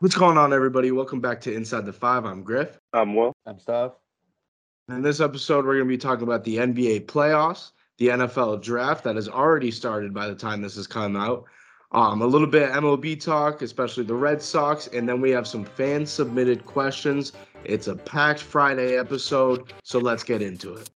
What's going on, everybody? Welcome back to Inside the Five. I'm Griff. I'm Will. I'm Stav. In this episode, we're going to be talking about the NBA playoffs, the NFL draft that has already started by the time this has come out, a little bit of MLB talk, especially the Red Sox, and then we have some fan-submitted questions. It's a packed Friday episode, so let's get into it.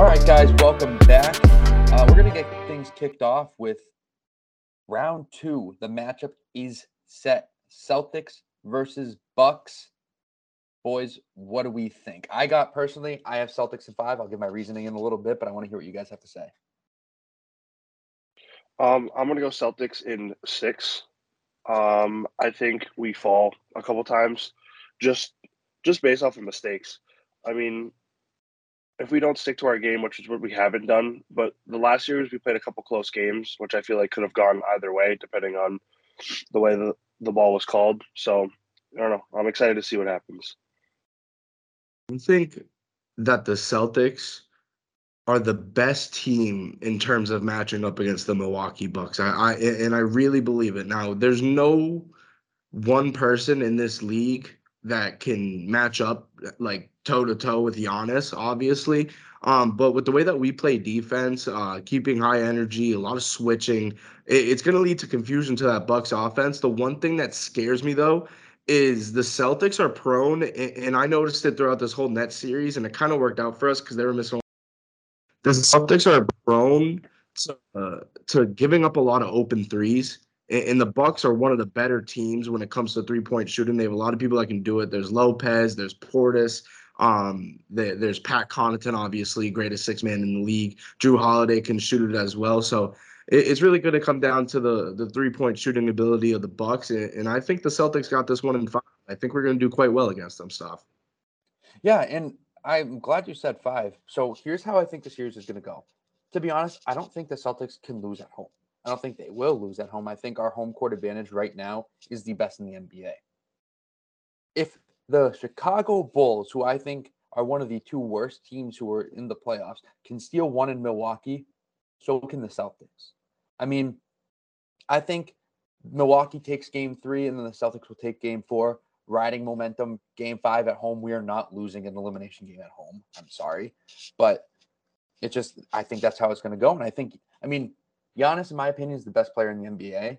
All right, guys, welcome back. We're going to get things kicked off with round two. The matchup is set. Celtics versus Bucks. Boys, what do we think? I have Celtics in five. I'll give my reasoning in a little bit, but I want to hear what you guys have to say. I'm going to go Celtics in six. I think we fall a couple times just based off of mistakes. I mean, if we don't stick to our game, which is what we haven't done, but the last years we played a couple close games, which I feel like could have gone either way, depending on the way the ball was called. So I don't know. I'm excited to see what happens. I think that the Celtics are the best team in terms of matching up against the Milwaukee Bucks. I really believe it. Now, there's no one person in this league that can match up like toe-to-toe with Giannis, obviously. But with the way that we play defense, keeping high energy, a lot of switching, it's going to lead to confusion to that Bucks offense. The one thing that scares me, though, is the Celtics are prone, and I noticed it throughout this whole Nets series, and it kind of worked out for us because they were missing. The Celtics are prone to giving up a lot of open threes. And the Bucks are one of the better teams when it comes to three-point shooting. They have a lot of people that can do it. There's Lopez. There's Portis. There's Pat Connaughton, obviously, greatest six-man in the league. Drew Holiday can shoot it as well. So it's really going to come down to the three-point shooting ability of the Bucks. And I think the Celtics got this one in five. I think we're going to do quite well against them, Stav. Yeah, and I'm glad you said five. So here's how I think the series is going to go. To be honest, I don't think the Celtics can lose at home. I don't think they will lose at home. I think our home court advantage right now is the best in the NBA. If the Chicago Bulls, who I think are one of the two worst teams who are in the playoffs, can steal one in Milwaukee, so can the Celtics. I mean, I think Milwaukee takes game three, and then the Celtics will take game four, riding momentum. Game five at home, we are not losing an elimination game at home. I'm sorry. But it just, I think that's how it's going to go. And Giannis, in my opinion, is the best player in the NBA.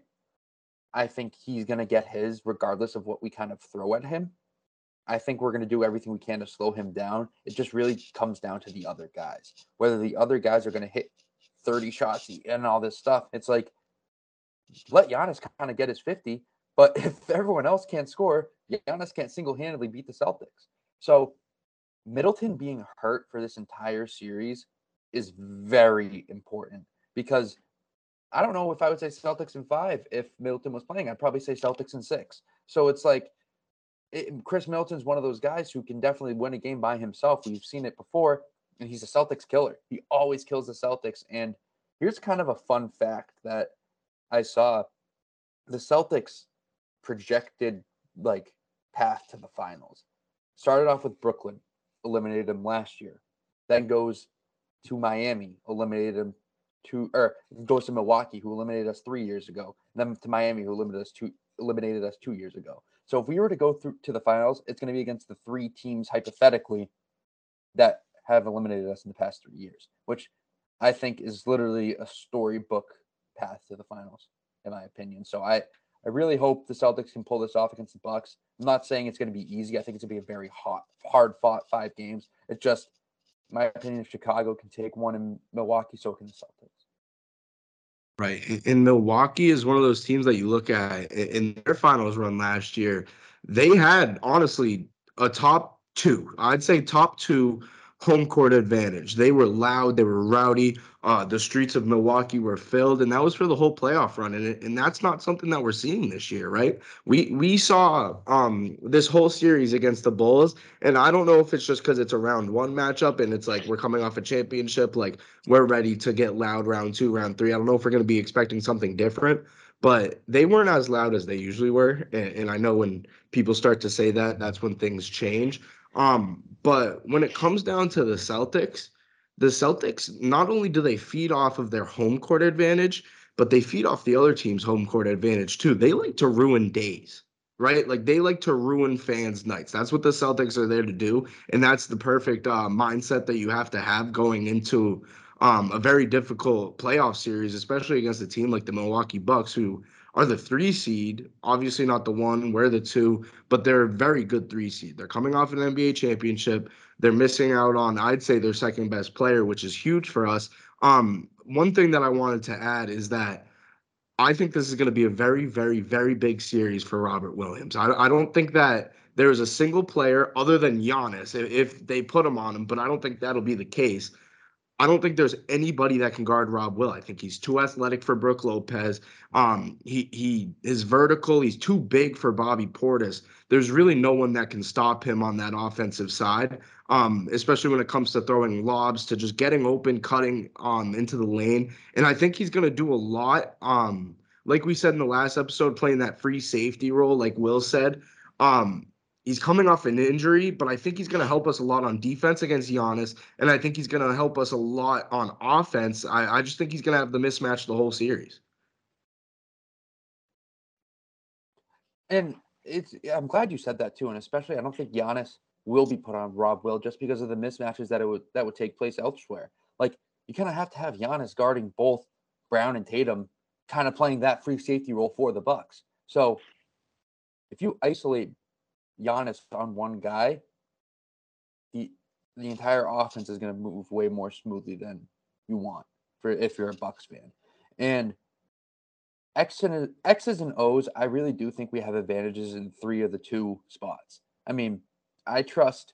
I think he's going to get his regardless of what we kind of throw at him. I think we're going to do everything we can to slow him down. It just really comes down to the other guys. Whether the other guys are going to hit 30 shots and all this stuff, it's like, let Giannis kind of get his 50. But if everyone else can't score, Giannis can't single-handedly beat the Celtics. So Middleton being hurt for this entire series is very important because I don't know if I would say Celtics in five if Middleton was playing. I'd probably say Celtics in six. So it's like Chris Middleton's one of those guys who can definitely win a game by himself. We've seen it before, and he's a Celtics killer. He always kills the Celtics. And here's kind of a fun fact that I saw. The Celtics projected, path to the finals. Started off with Brooklyn, eliminated them last year. Then goes to Miami, eliminated them. Goes to Milwaukee, who eliminated us 3 years ago, and then to Miami, who eliminated us 2 years ago. So if we were to go through to the finals, it's going to be against the three teams, hypothetically, that have eliminated us in the past 3 years, which I think is literally a storybook path to the finals, in my opinion. So I really hope the Celtics can pull this off against the Bucks. I'm not saying it's going to be easy. I think it's going to be a very hard-fought 5 games. It's just, my opinion, if Chicago can take one in Milwaukee, so can the Celtics. Right. And Milwaukee is one of those teams that you look at in their finals run last year. They had, honestly, a top two home court advantage. They were loud. They were rowdy. The streets of Milwaukee were filled, and that was for the whole playoff run. And that's not something that we're seeing this year, right? We saw this whole series against the Bulls, and I don't know if it's just because it's a round one matchup, and it's like we're coming off a championship, like we're ready to get loud round 2, round 3. I don't know if we're going to be expecting something different, but they weren't as loud as they usually were. And I know when people start to say that, that's when things change. But when it comes down to the Celtics, not only do they feed off of their home court advantage, but they feed off the other team's home court advantage too. They like to ruin days, right? Like they like to ruin fans' nights. That's what the Celtics are there to do. And that's the perfect mindset that you have to have going into a very difficult playoff series, especially against a team like the Milwaukee Bucks, who are the 3 seed, obviously not the 1, we're the 2, but they're a very good 3 seed. They're coming off an NBA championship. They're missing out on, I'd say, their second best player, which is huge for us. One thing that I wanted to add is that I think this is going to be a very, very, very big series for Robert Williams. I don't think that there is a single player other than Giannis, if they put him on him, but I don't think that'll be the case. I don't think there's anybody that can guard Rob Will. I think he's too athletic for Brook Lopez. He is vertical. He's too big for Bobby Portis. There's really no one that can stop him on that offensive side, especially when it comes to throwing lobs, to just getting open, cutting into the lane. And I think he's going to do a lot, like we said in the last episode, playing that free safety role, like Will said. He's coming off an injury, but I think he's going to help us a lot on defense against Giannis, and I think he's going to help us a lot on offense. I just think he's going to have the mismatch the whole series. And I'm glad you said that too, and especially I don't think Giannis will be put on Rob Will just because of the mismatches that would take place elsewhere. Like, you kind of have to have Giannis guarding both Brown and Tatum, kind of playing that free safety role for the Bucks. So if you isolate Giannis on one guy, the entire offense is going to move way more smoothly than you want if you're a Bucks fan. And X's and O's, I really do think we have advantages in 3 of the 2 spots. I mean, I trust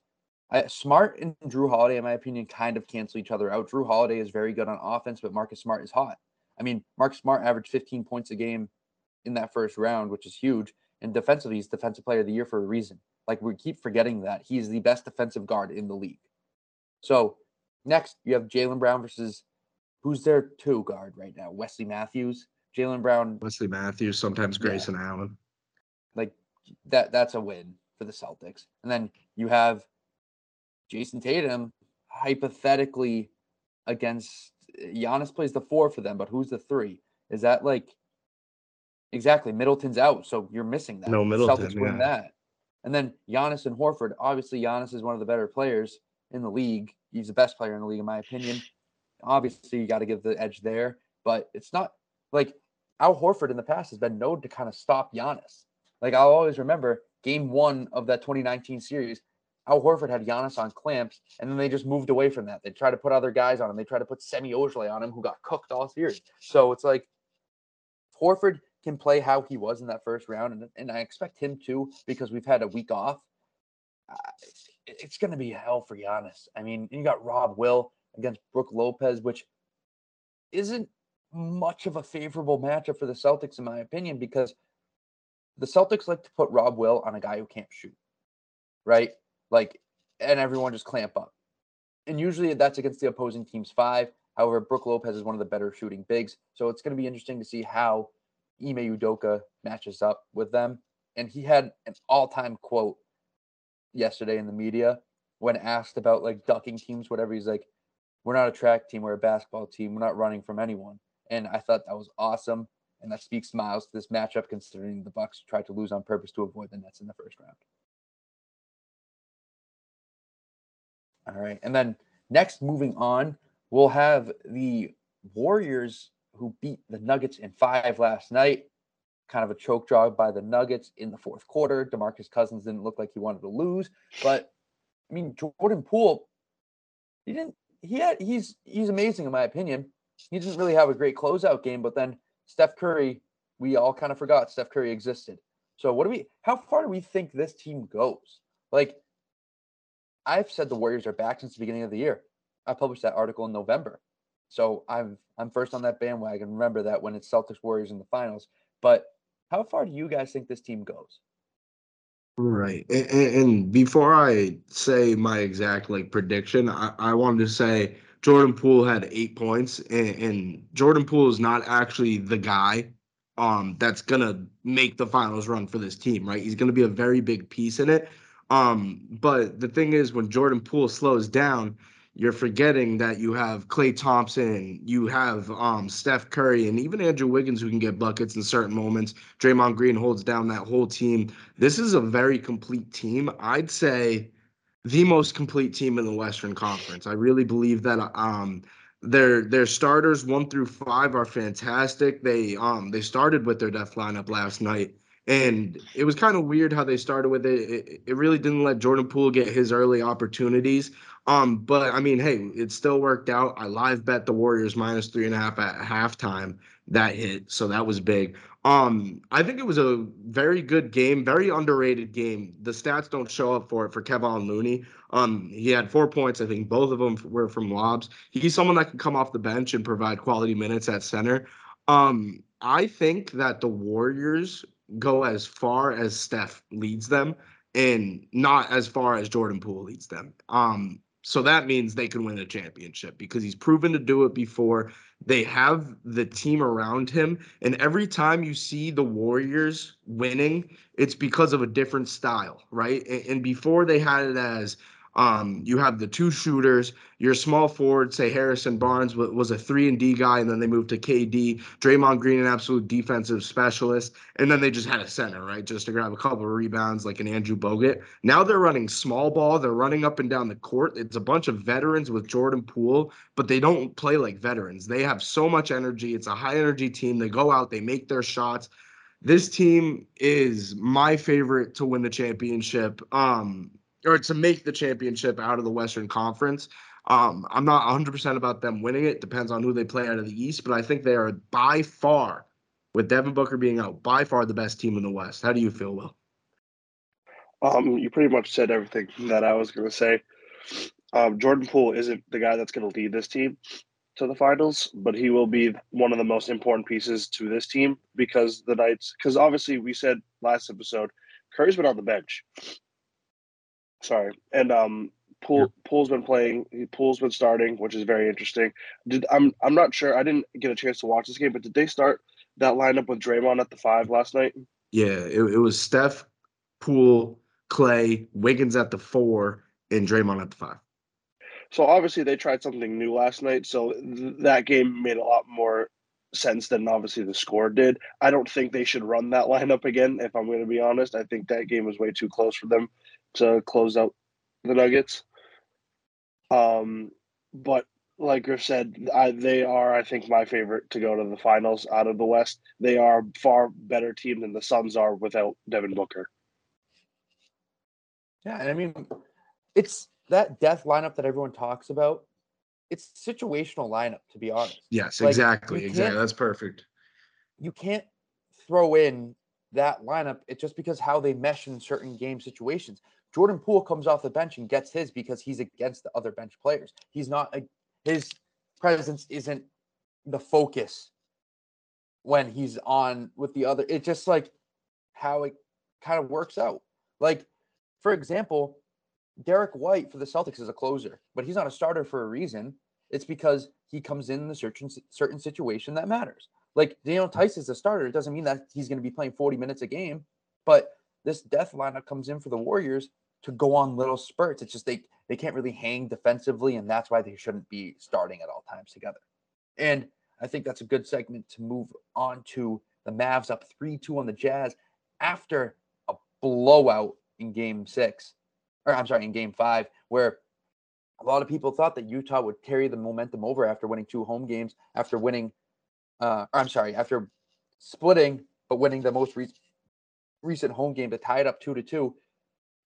Smart and Drew Holiday, in my opinion, kind of cancel each other out. Drew Holiday is very good on offense, but Marcus Smart is hot. I mean, Marcus Smart averaged 15 points a game in that first round, which is huge. And defensively, he's Defensive Player of the Year for a reason. Like, we keep forgetting that. He's the best defensive guard in the league. So, next, you have Jaylen Brown versus who's their 2 guard right now? Wesley Matthews? Jaylen Brown. Wesley Matthews, sometimes Grayson Allen. Like, that's a win for the Celtics. And then you have Jason Tatum, hypothetically, against Giannis plays the 4 for them, but who's the 3? Is that, like... Exactly. Middleton's out, so you're missing that. No, Middleton, Celtics win that. And then Giannis and Horford. Obviously, Giannis is one of the better players in the league. He's the best player in the league, in my opinion. Obviously, you got to give the edge there. But it's not – like, Al Horford in the past has been known to kind of stop Giannis. Like, I'll always remember game 1 of that 2019 series, Al Horford had Giannis on clamps, and then they just moved away from that. They tried to put other guys on him. They tried to put Semi Ojeleye on him, who got cooked all series. So it's like Horford – can play how he was in that first round, and I expect him to, because we've had a week off. It's going to be hell for Giannis. I mean, you got Rob Will against Brook Lopez, which isn't much of a favorable matchup for the Celtics, in my opinion, because the Celtics like to put Rob Will on a guy who can't shoot, right? Like, and everyone just clamp up. And usually that's against the opposing team's 5. However, Brook Lopez is one of the better shooting bigs, so it's going to be interesting to see how Ime Udoka matches up with them. And he had an all-time quote yesterday in the media when asked about, like, ducking teams, whatever. He's like, we're not a track team, we're a basketball team, we're not running from anyone. And I thought that was awesome, and that speaks miles to this matchup, considering the Bucks tried to lose on purpose to avoid the Nets in the first round. All right. And then next, moving on, we'll have the Warriors, who beat the Nuggets in 5 last night. Kind of a choke job by the Nuggets in the fourth quarter. DeMarcus Cousins didn't look like he wanted to lose. But, I mean, Jordan Poole, he's amazing in my opinion. He didn't really have a great closeout game, but then Steph Curry, we all kind of forgot Steph Curry existed. So how far do we think this team goes? Like, I've said the Warriors are back since the beginning of the year. I published that article in November. So I'm first on that bandwagon. Remember that when it's Celtics Warriors in the finals. But how far do you guys think this team goes? Right. And before I say my exact prediction, I wanted to say Jordan Poole had 8 points, and Jordan Poole is not actually the guy that's going to make the finals run for this team, right? He's going to be a very big piece in it. But the thing is, when Jordan Poole slows down, you're forgetting that you have Klay Thompson, you have Steph Curry, and even Andrew Wiggins, who can get buckets in certain moments. Draymond Green holds down that whole team. This is a very complete team. I'd say the most complete team in the Western Conference. I really believe that their starters 1 through 5 are fantastic. They started with their death lineup last night. And it was kind of weird how they started with it. It really didn't let Jordan Poole get his early opportunities. But, I mean, hey, it still worked out. I live bet the Warriors minus 3.5 at halftime. That hit, so that was big. I think it was a very good game, very underrated game. The stats don't show up for it for Kevon Looney. He had 4 points. I think both of them were from lobs. He's someone that can come off the bench and provide quality minutes at center. I think that the Warriors – go as far as Steph leads them and not as far as Jordan Poole leads them. So that means they can win a championship because he's proven to do it before. They have the team around him. And every time you see the Warriors winning, it's because of a different style, right? And before they had it as you have the 2 shooters, your small forward, say Harrison Barnes was a 3-and-D guy, and then they moved to KD, Draymond Green, an absolute defensive specialist, and then they just had a center, right, just to grab a couple of rebounds like an Andrew Bogut. Now they're running small ball. They're running up and down the court. It's a bunch of veterans with Jordan Poole, but they don't play like veterans. They have so much energy. It's a high-energy team. They go out. They make their shots. This team is my favorite to win the championship. Or to make the championship out of the Western Conference. I'm not 100% about them winning it. Depends on who they play out of the East. But I think they are by far, with Devin Booker being out, by far the best team in the West. How do you feel, Will? You pretty much said everything that I was going to say. Jordan Poole isn't the guy that's going to lead this team to the finals, but he will be one of the most important pieces to this team because the Knights – because obviously we said last episode, Curry's been on the bench. Sorry, and Poole's been playing. Poole's been starting, which is very interesting. I'm not sure. I didn't get a chance to watch this game, but did they start that lineup with Draymond at the 5 last night? Yeah, it was Steph, Poole, Clay, Wiggins at the 4, and Draymond at the 5. So obviously they tried something new last night. So that game made a lot more sense than obviously the score did. I don't think they should run that lineup again. If I'm going to be honest, I think that game was way too close for them to close out the Nuggets. But like Griff said, they are, I think, my favorite to go to the finals out of the West. They are a far better team than the Suns are without Devin Booker. Yeah, and I mean, it's that death lineup that everyone talks about. It's a situational lineup, to be honest. Yes, exactly. That's perfect. You can't throw in that lineup. It's just because how they mesh in certain game situations. Jordan Poole comes off the bench and gets his because he's against the other bench players. He's not his presence isn't the focus when he's on with the other. It's just like how it kind of works out. Like, for example, Derek White for the Celtics is a closer, but he's not a starter for a reason. It's because he comes in the certain situation that matters. Like, Daniel Tice is a starter. It doesn't mean that he's going to be playing 40 minutes a game, but this death lineup comes in for the Warriors to go on little spurts. It's just they can't really hang defensively, and that's why they shouldn't be starting at all times together. And I think that's a good segment to move on to the Mavs up 3-2 on the Jazz after a blowout in Game 5, where a lot of people thought that Utah would carry the momentum over after winning two home games, after winning, after splitting but winning the most recent home game to tie it up 2-2.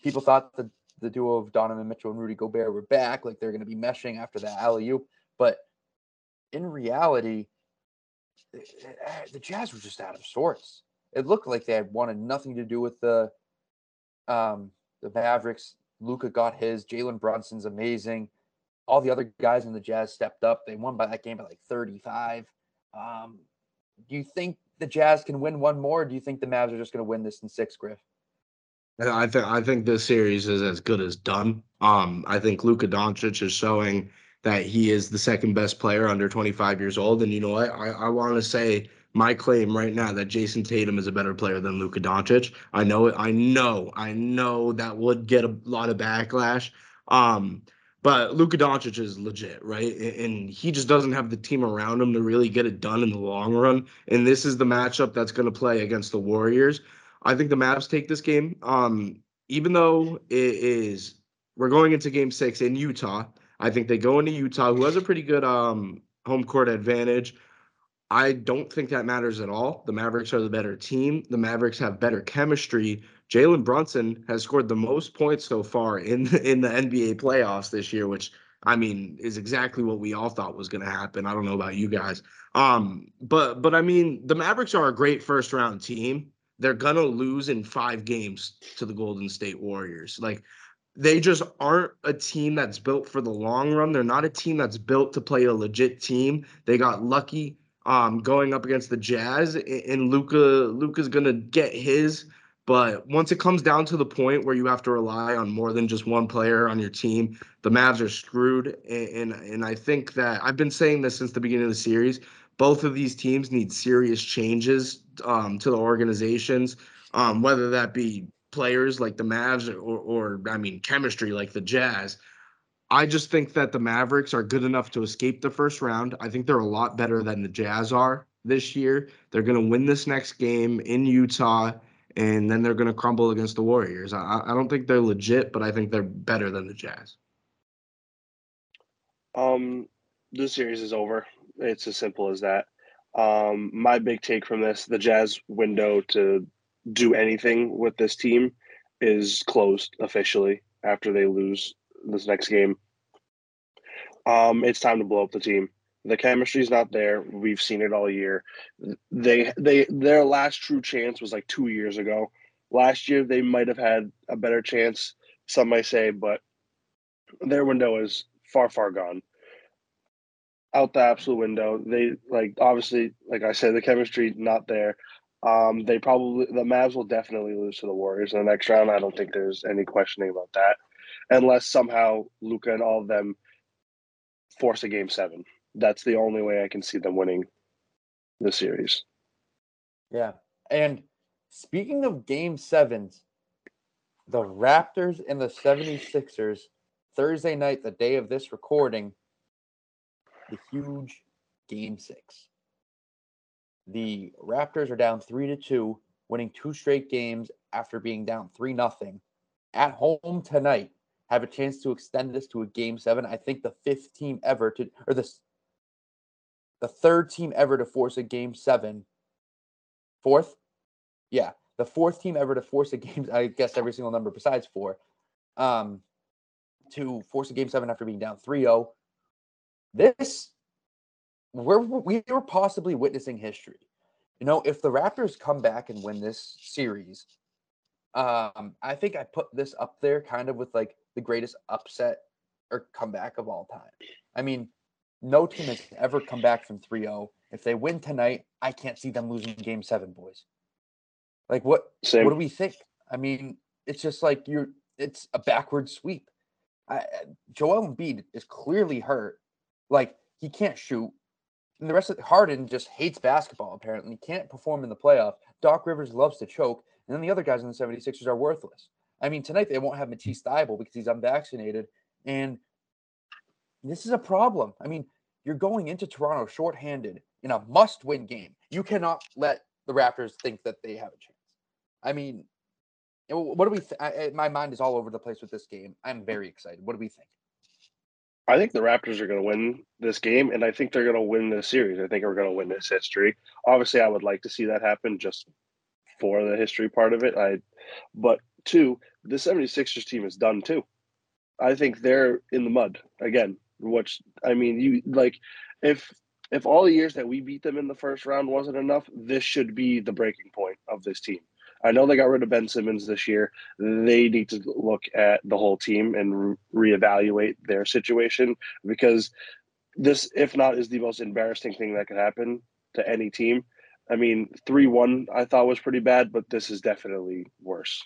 People thought that the duo of Donovan Mitchell and Rudy Gobert were back, like they're going to be meshing after that alley-oop. But in reality, the Jazz were just out of sorts. It looked like they had wanted nothing to do with the Mavericks. Luka got his. Jalen Brunson's amazing. All the other guys in the Jazz stepped up. They won by that game by like 35. Do you think the Jazz can win one more? Or do you think the Mavs are just going to win this in six, Griff? I think this series is as good as done. I think Luka Doncic is showing that he is the second best player under 25 years old. And, you know, I want to say my claim right now that Jason Tatum is a better player than Luka Doncic. I know that would get a lot of backlash. But Luka Doncic is legit, right? And he just doesn't have the team around him to really get it done in the long run. And this is the matchup that's going to play against the Warriors. I think the Mavs take this game, even though we're going into game six in Utah. I think they go into Utah, who has a pretty good home court advantage. I don't think that matters at all. The Mavericks are the better team. The Mavericks have better chemistry. Jalen Brunson has scored the most points so far in the NBA playoffs this year, which, I mean, is exactly what we all thought was going to happen. I don't know about you guys. But I mean, the Mavericks are a great first-round team. They're going to lose in 5 games to the Golden State Warriors. Like, they just aren't a team that's built for the long run. They're not a team that's built to play a legit team. They got lucky going up against the Jazz, and Luka's going to get his. But once it comes down to the point where you have to rely on more than just one player on your team, the Mavs are screwed. And I think that I've been saying this since the beginning of the series. Both of these teams need serious changes to the organizations, whether that be players like the Mavs or chemistry like the Jazz. I just think that the Mavericks are good enough to escape the first round. I think they're a lot better than the Jazz are this year. They're going to win this next game in Utah, and then they're going to crumble against the Warriors. I don't think they're legit, but I think they're better than the Jazz. This series is over. It's as simple as that. My big take from this, the Jazz window to do anything with this team is closed officially after they lose this next game. It's time to blow up the team. The chemistry's not there. We've seen it all year. Their last true chance was like 2 years ago. Last year, they might have had a better chance, some might say, but their window is far, far gone. Out the absolute window. They, like, obviously, like I said, the chemistry not there. The Mavs will definitely lose to the Warriors in the next round. I don't think there's any questioning about that, unless somehow Luka and all of them force a game 7. That's the only way I can see them winning the series. Yeah. And speaking of game 7s, the Raptors and the 76ers, Thursday night, the day of this recording, the huge game 6. The Raptors are down 3-2, winning 2 straight games after being down 3-0. At home tonight, have a chance to extend this to a game 7. I think the fifth team ever to, or the third team ever to force a game 7. Fourth? Yeah, the fourth team ever to force a game, I guess every single number besides 4, to force a game 7 after being down 3-0. This, we were possibly witnessing history. You know, if the Raptors come back and win this series, I think I put this up there kind of with, like, the greatest upset or comeback of all time. I mean, no team has ever come back from 3-0. If they win tonight, I can't see them losing game 7, boys. Like, what do we think? I mean, it's just like it's a backward sweep. Joel Embiid is clearly hurt. Like, he can't shoot. And the rest of Harden just hates basketball, apparently. He can't perform in the playoff. Doc Rivers loves to choke. And then the other guys in the 76ers are worthless. I mean, tonight they won't have Matisse Thybulle because he's unvaccinated. And this is a problem. I mean, you're going into Toronto shorthanded in a must-win game. You cannot let the Raptors think that they have a chance. I mean, what do we think? My mind is all over the place with this game. I'm very excited. What do we think? I think the Raptors are going to win this game, and I think they're going to win this series. I think we're going to win this history. Obviously, I would like to see that happen just for the history part of it. But two, the 76ers team is done too. I think they're in the mud again, which, I mean, you like, if all the years that we beat them in the first round wasn't enough, this should be the breaking point of this team. I know they got rid of Ben Simmons this year. They need to look at the whole team and reevaluate their situation, because this, if not, is the most embarrassing thing that could happen to any team. I mean, 3-1 I thought was pretty bad, but this is definitely worse.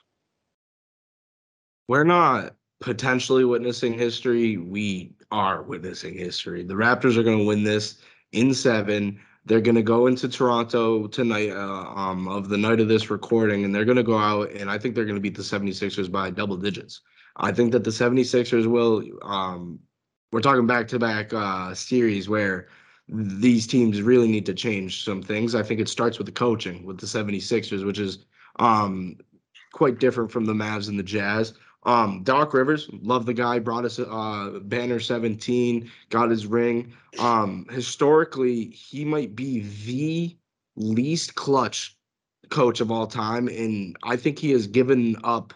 We're not potentially witnessing history. We are witnessing history. The Raptors are going to win this in 7. They're going to go into Toronto tonight, of the night of this recording, and they're going to go out, and I think they're going to beat the 76ers by double digits. I think that the 76ers will we're talking back-to-back series where these teams really need to change some things. I think it starts with the coaching with the 76ers, which is quite different from the Mavs and the Jazz. Doc Rivers, love the guy, brought us Banner 17, got his ring. Historically, he might be the least clutch coach of all time, and I think he has given up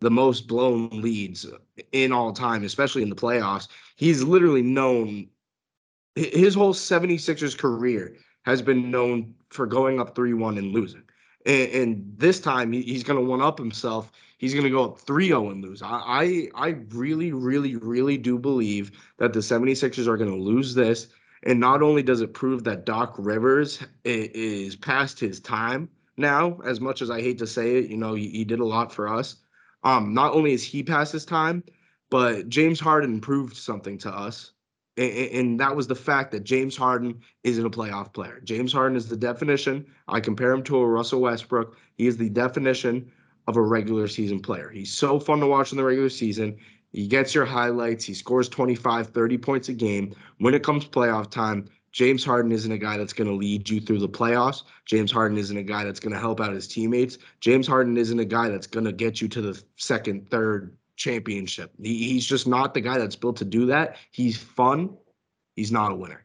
the most blown leads in all time, especially in the playoffs. He's literally known – his whole 76ers career has been known for going up 3-1 and losing. And this time, he's going to one-up himself. He's going to go up 3-0 and lose. I really, really, really do believe that the 76ers are going to lose this. And not only does it prove that Doc Rivers is past his time now, as much as I hate to say it, you know, he did a lot for us. Not only is he past his time, but James Harden proved something to us. And that was the fact that James Harden isn't a playoff player. James Harden is the definition. I compare him to a Russell Westbrook. He is the definition of a regular season player. He's so fun to watch in the regular season. He gets your highlights. He scores 25, 30 points a game. When it comes playoff time, James Harden isn't a guy that's going to lead you through the playoffs. James Harden isn't a guy that's going to help out his teammates. James Harden isn't a guy that's going to get you to the second, third championship. He's just not the guy that's built to do that. He's fun. He's not a winner.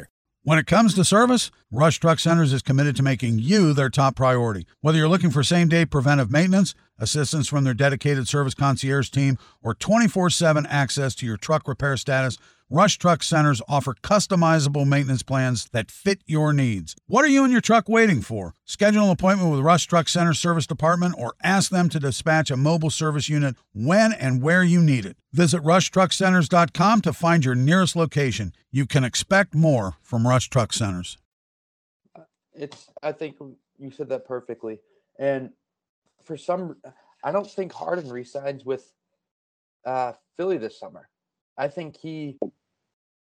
When it comes to service, Rush Truck Centers is committed to making you their top priority. Whether you're looking for same-day preventive maintenance, assistance from their dedicated service concierge team, or 24/7 access to your truck repair status, Rush Truck Centers offer customizable maintenance plans that fit your needs. What are you and your truck waiting for? Schedule an appointment with Rush Truck Center Service Department or ask them to dispatch a mobile service unit when and where you need it. Visit rushtruckcenters.com to find your nearest location. You can expect more from Rush Truck Centers. I think you said that perfectly. And I don't think Harden resigns with Philly this summer. I think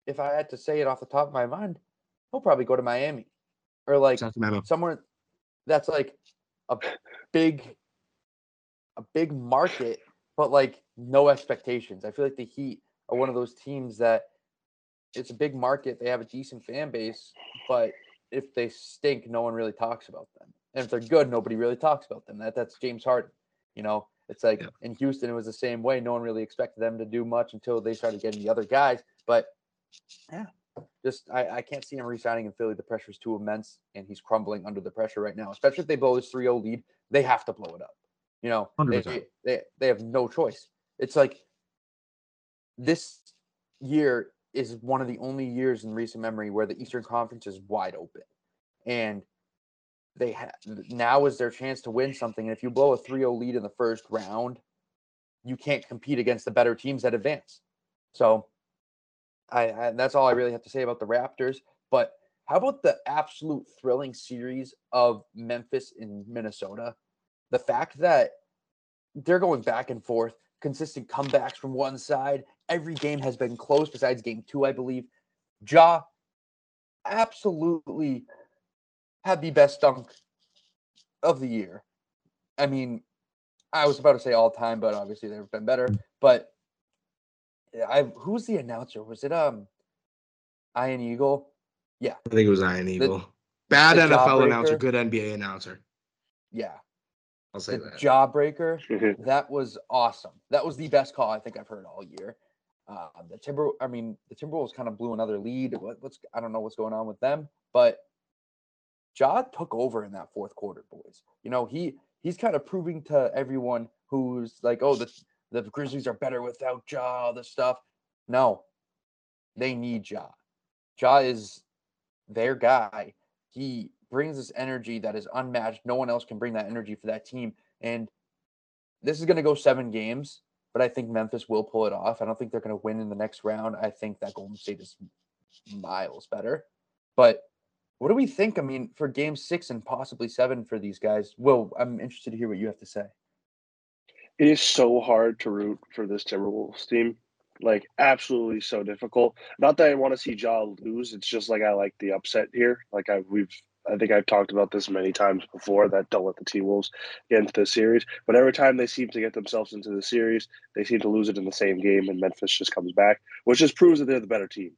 if I had to say it off the top of my mind, he'll probably go to Miami or like somewhere that's like a big market, but like no expectations. I feel like the Heat are one of those teams that it's a big market. They have a decent fan base, but if they stink, no one really talks about them. And if they're good, nobody really talks about them. That's James Harden, you know? It's like in Houston, it was the same way. No one really expected them to do much until they started getting the other guys. But, I can't see him resigning in Philly. The pressure is too immense, and he's crumbling under the pressure right now. Especially if they blow this 3-0 lead, they have to blow it up. You know, they have no choice. It's like this year is one of the only years in recent memory where the Eastern Conference is wide open. And now is their chance to win something. And if you blow a 3-0 lead in the first round, you can't compete against the better teams that advance. So I that's all I really have to say about the Raptors. But how about the absolute thrilling series of Memphis and Minnesota? The fact that they're going back and forth, consistent comebacks from one side, Every game has been close besides game 2, I believe. Ja absolutely had the best dunk of the year. I mean, I was about to say all time, but obviously they've been better. But who's the announcer? Was it Ian Eagle? Yeah. I think it was Ian Eagle. Bad NFL announcer, good NBA announcer. Yeah. I'll say that. Jawbreaker. That was awesome. That was the best call I think I've heard all year. The Timberwolves kind of blew another lead. I don't know what's going on with them, but Ja took over in that fourth quarter, boys. You know, he's kind of proving to everyone who's like, oh, the Grizzlies are better without Ja, all this stuff. No, they need Ja. Ja is their guy. He brings this energy that is unmatched. No one else can bring that energy for that team. And this is going to go 7 games, but I think Memphis will pull it off. I don't think they're going to win in the next round. I think that Golden State is miles better. But what do we think? I mean, for game 6 and possibly 7 for these guys, Will, I'm interested to hear what you have to say. It is so hard to root for this Timberwolves team. Like, absolutely so difficult. Not that I want to see Ja lose. It's just like I like the upset here. Like, I think I've talked about this many times before, that don't let the T-Wolves get into the series. But every time they seem to get themselves into the series, they seem to lose it in the same game, and Memphis just comes back, which just proves that they're the better team.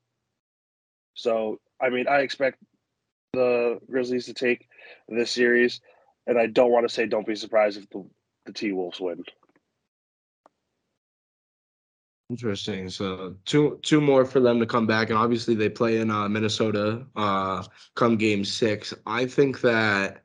So, I mean, I expect the Grizzlies to take this series, and I don't want to say don't be surprised if the T-Wolves win. Interesting. So two more for them to come back, and obviously they play in Minnesota come game 6. I think that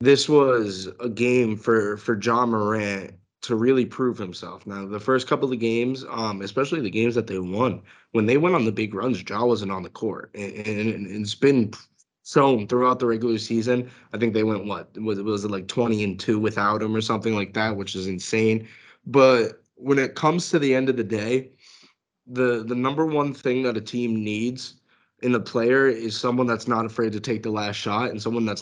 this was a game for Ja Morant to really prove himself. Now, the first couple of games, especially the games that they won, when they went on the big runs, Ja wasn't on the court, and it's been shown throughout the regular season. I think they went, was it like 20-2 without him or something like that, which is insane. But when it comes to the end of the day, the number one thing that a team needs in a player is someone that's not afraid to take the last shot, and someone that's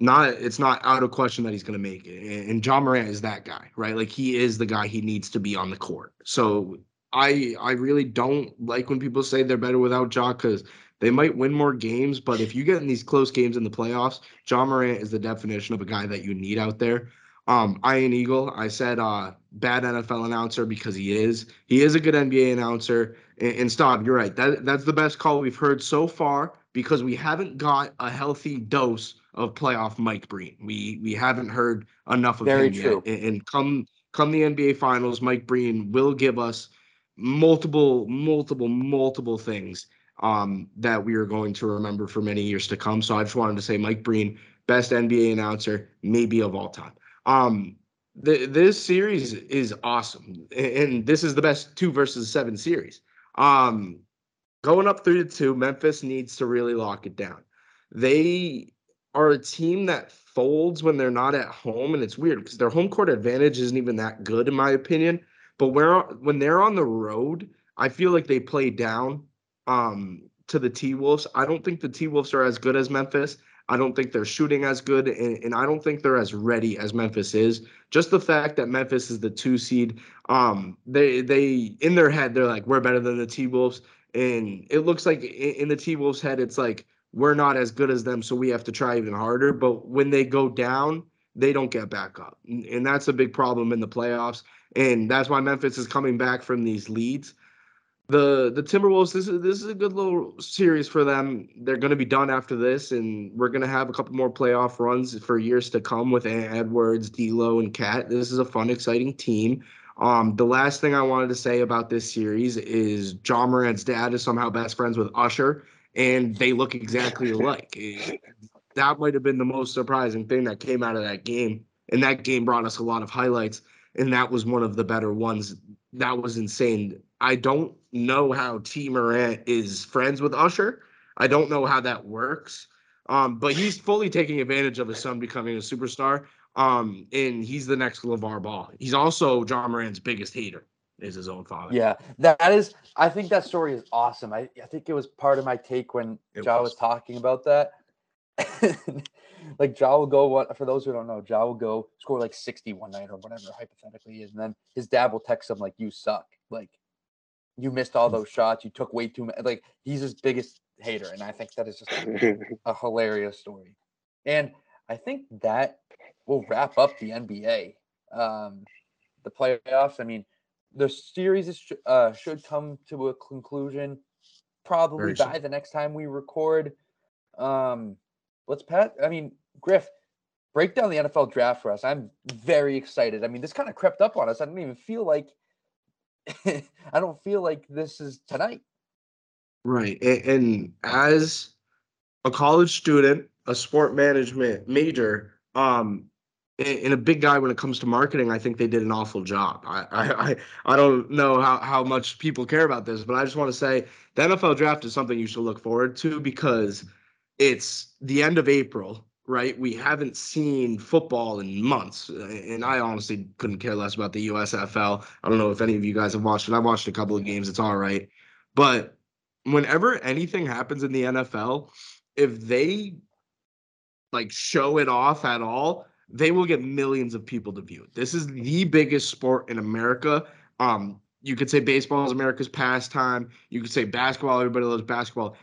it's not out of question that he's going to make it. And Ja Morant is that guy, right? Like, he is the guy he needs to be on the court. So I really don't like when people say they're better without Ja, because they might win more games, but if you get in these close games in the playoffs, Ja Morant is the definition of a guy that you need out there. Ian Eagle, I said bad NFL announcer because he is a good NBA announcer. And Staub, you're right. That's the best call we've heard so far, because we haven't got a healthy dose of playoff Mike Breen. We haven't heard enough of him yet. And come the NBA Finals, Mike Breen will give us multiple things that we are going to remember for many years to come. So I just wanted to say Mike Breen, best NBA announcer maybe of all time. This series is awesome, and this is the best 2-7 series. Going up 3-2, Memphis needs to really lock it down. They are a team that folds when they're not at home, and it's weird because their home court advantage isn't even that good, in my opinion. But when they're on the road, I feel like they play down to the T-Wolves. I don't think the T-Wolves are as good as Memphis. I don't think they're shooting as good, and I don't think they're as ready as Memphis is. Just the fact that Memphis is the 2 seed, they in their head, they're like, we're better than the T-Wolves. And it looks like in the T-Wolves' head, it's like, we're not as good as them, so we have to try even harder. But when they go down, they don't get back up. And that's a big problem in the playoffs. And that's why Memphis is coming back from these leads. The Timberwolves, this is a good little series for them. They're going to be done after this, and we're going to have a couple more playoff runs for years to come with Edwards, D'Lo, and Cat. This is a fun, exciting team. The last thing I wanted to say about this series is Ja Morant's dad is somehow best friends with Usher, and they look exactly alike. That might have been the most surprising thing that came out of that game, and that game brought us a lot of highlights, and that was one of the better ones. That was insane. I don't know how T. Morant is friends with Usher. I don't know how that works. But he's fully taking advantage of his son becoming a superstar. And he's the next LeVar Ball. He's also Ja Morant's biggest hater, is his own father. Yeah, I think that story is awesome. I think it was part of my take when Ja was talking about that. Like Ja will go, for those who don't know, Ja will go score like 60 one night or whatever hypothetically he is, and then his dad will text him like, you suck, like you missed all those shots, you took way too many. Like, he's his biggest hater, and I think that is just a hilarious story. And I think that will wrap up the NBA, the playoffs. I mean, the series is, should come to a conclusion probably by the next time we record. I mean, Griff, break down the NFL draft for us. I'm very excited. I mean, this kind of crept up on us. I don't feel like this is tonight. Right. And as a college student, a sport management major, and a big guy when it comes to marketing, I think they did an awful job. I don't know how much people care about this, but I just want to say the NFL draft is something you should look forward to because it's the end of April, right? We haven't seen football in months, and I honestly couldn't care less about the USFL. I don't know if any of you guys have watched it. I've watched a couple of games. It's all right. But whenever anything happens in the NFL, if they like show it off at all, they will get millions of people to view it. This is the biggest sport in America. You could say baseball is America's pastime. You could say basketball. Everybody loves basketball.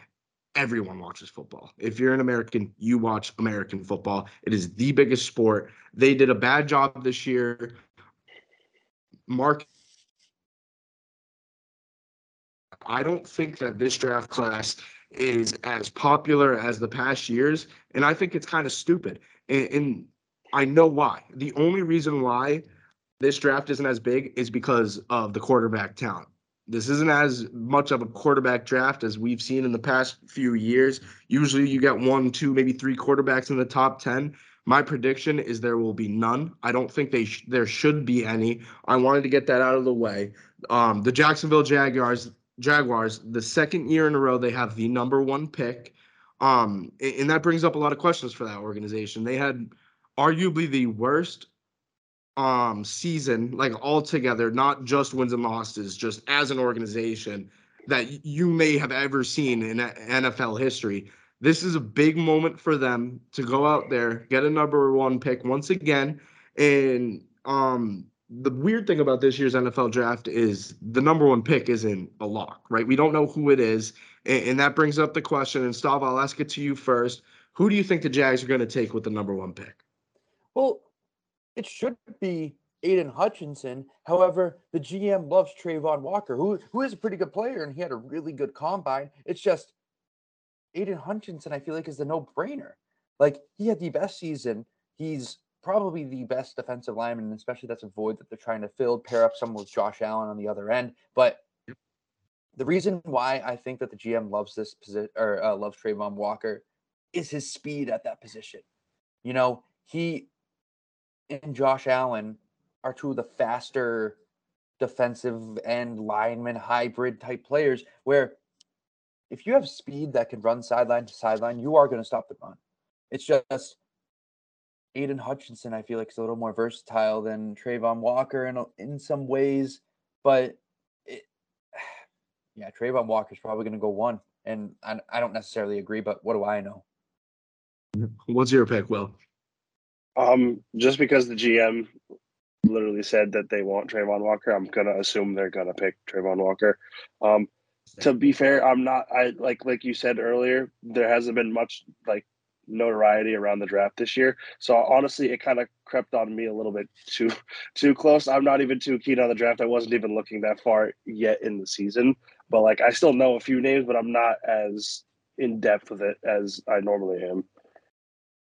Everyone watches football. If you're an American, you watch American football. It is the biggest sport. They did a bad job this year. Mark, I don't think that this draft class is as popular as the past years, and I think it's kind of stupid. And I know why. The only reason why this draft isn't as big is because of the quarterback talent. This isn't as much of a quarterback draft as we've seen in the past few years. Usually you get one, two, maybe three quarterbacks in the top 10. My prediction is there will be none. I don't think there should be any. I wanted to get that out of the way. The Jacksonville Jaguars, the second year in a row, they have the number one pick. And that brings up a lot of questions for that organization. They had arguably the worst season, like altogether, not just wins and losses, just as an organization that you may have ever seen in NFL history. This is a big moment for them to go out there, get a number one pick once again. And the weird thing about this year's NFL draft is the number one pick isn't a lock, right? We don't know who it is. And that brings up the question. And Stav, I'll ask it to you first. Who do you think the Jags are going to take with the number one pick? Well, it should be Aidan Hutchinson. However, the GM loves Travon Walker, who is a pretty good player, and he had a really good combine. It's just Aidan Hutchinson, I feel like, is the no-brainer. Like, he had the best season. He's probably the best defensive lineman, and especially that's a void that they're trying to fill, pair up someone with Josh Allen on the other end. But the reason why I think that the GM loves this position or loves Travon Walker is his speed at that position. You know, he and Josh Allen are two of the faster defensive end lineman hybrid type players where if you have speed that can run sideline to sideline, you are going to stop the run. It's just Aidan Hutchinson, I feel like, is a little more versatile than Travon Walker in some ways, but Travon Walker is probably going to go one. And I don't necessarily agree, but what do I know? What's your pick, Will? Just because the GM literally said that they want Travon Walker, I'm gonna assume they're gonna pick Travon Walker. To be fair, I'm not. Like you said earlier, there hasn't been much like notoriety around the draft this year. So honestly, it kind of crept on me a little bit too close. I'm not even too keen on the draft. I wasn't even looking that far yet in the season. But like, I still know a few names, but I'm not as in depth with it as I normally am.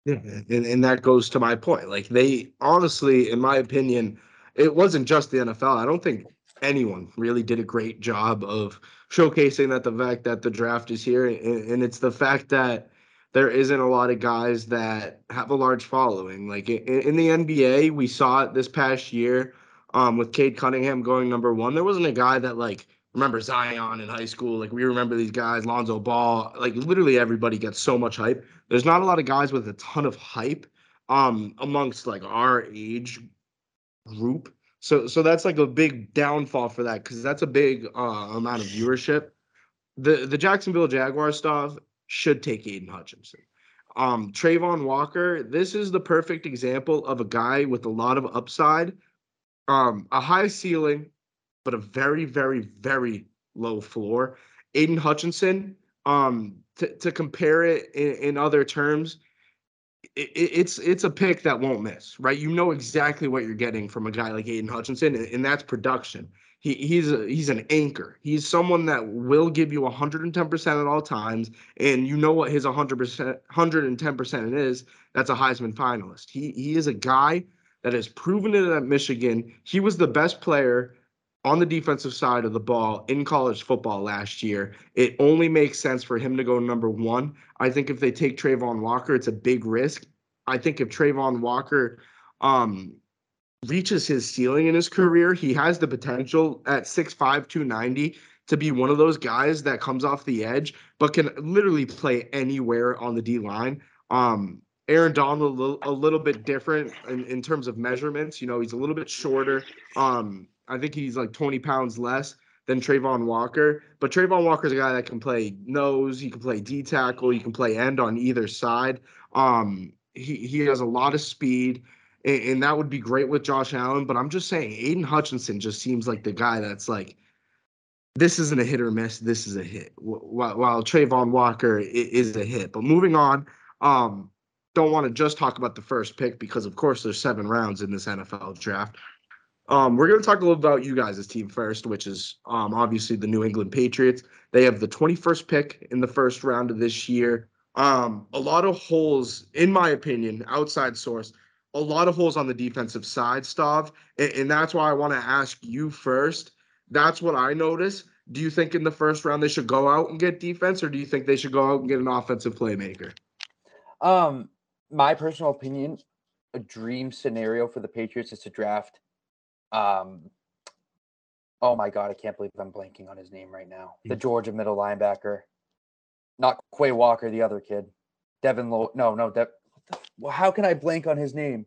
Yeah, and that goes to my point. Like, they honestly, in my opinion, it wasn't just the NFL. I don't think anyone really did a great job of showcasing that the fact that the draft is here, and it's the fact that there isn't a lot of guys that have a large following. Like in the NBA, we saw it this past year with Cade Cunningham going number one. There wasn't a guy that like. Remember Zion in high school, like we remember these guys, Lonzo Ball, like literally everybody gets so much hype. There's not a lot of guys with a ton of hype amongst like our age group. So that's like a big downfall for that because that's a big amount of viewership. The Jacksonville Jaguars staff should take Aidan Hutchinson. Travon Walker, this is the perfect example of a guy with a lot of upside, a high ceiling, but a very, very, very low floor. Aidan Hutchinson, to compare it in other terms, it's a pick that won't miss, right? You know exactly what you're getting from a guy like Aidan Hutchinson, and that's production. He's an anchor. He's someone that will give you 110% at all times, and you know what his 110% it is. That's a Heisman finalist. He is a guy that has proven it at Michigan. He was the best player on the defensive side of the ball in college football last year. It only makes sense for him to go number one. I think if they take Travon Walker, it's a big risk. I think if Travon Walker reaches his ceiling in his career, he has the potential at 6'5", 290 to be one of those guys that comes off the edge but can literally play anywhere on the D-line. Aaron Donald, a little bit different in terms of measurements. You know, he's a little bit shorter. I think he's like 20 pounds less than Travon Walker. But Travon Walker's a guy that can play nose, he can play D-tackle, he can play end on either side. He has a lot of speed, and that would be great with Josh Allen. But I'm just saying, Aidan Hutchinson just seems like the guy that's like, this isn't a hit or miss, this is a hit, while Travon Walker is a hit. But moving on, don't want to just talk about the first pick because, of course, there's 7 rounds in this NFL draft. We're going to talk a little about you guys' team first, which is obviously the New England Patriots. They have the 21st pick in the first round of this year. A lot of holes, in my opinion, outside source, a lot of holes on the defensive side, Stav, and that's why I want to ask you first. That's what I notice. Do you think in the first round they should go out and get defense, or do you think they should go out and get an offensive playmaker? My personal opinion, a dream scenario for the Patriots is to draft oh my God, I can't believe I'm blanking on his name right now. The Georgia middle linebacker, not Quay Walker, the other kid, Devin Lowe. Well, how can I blank on his name?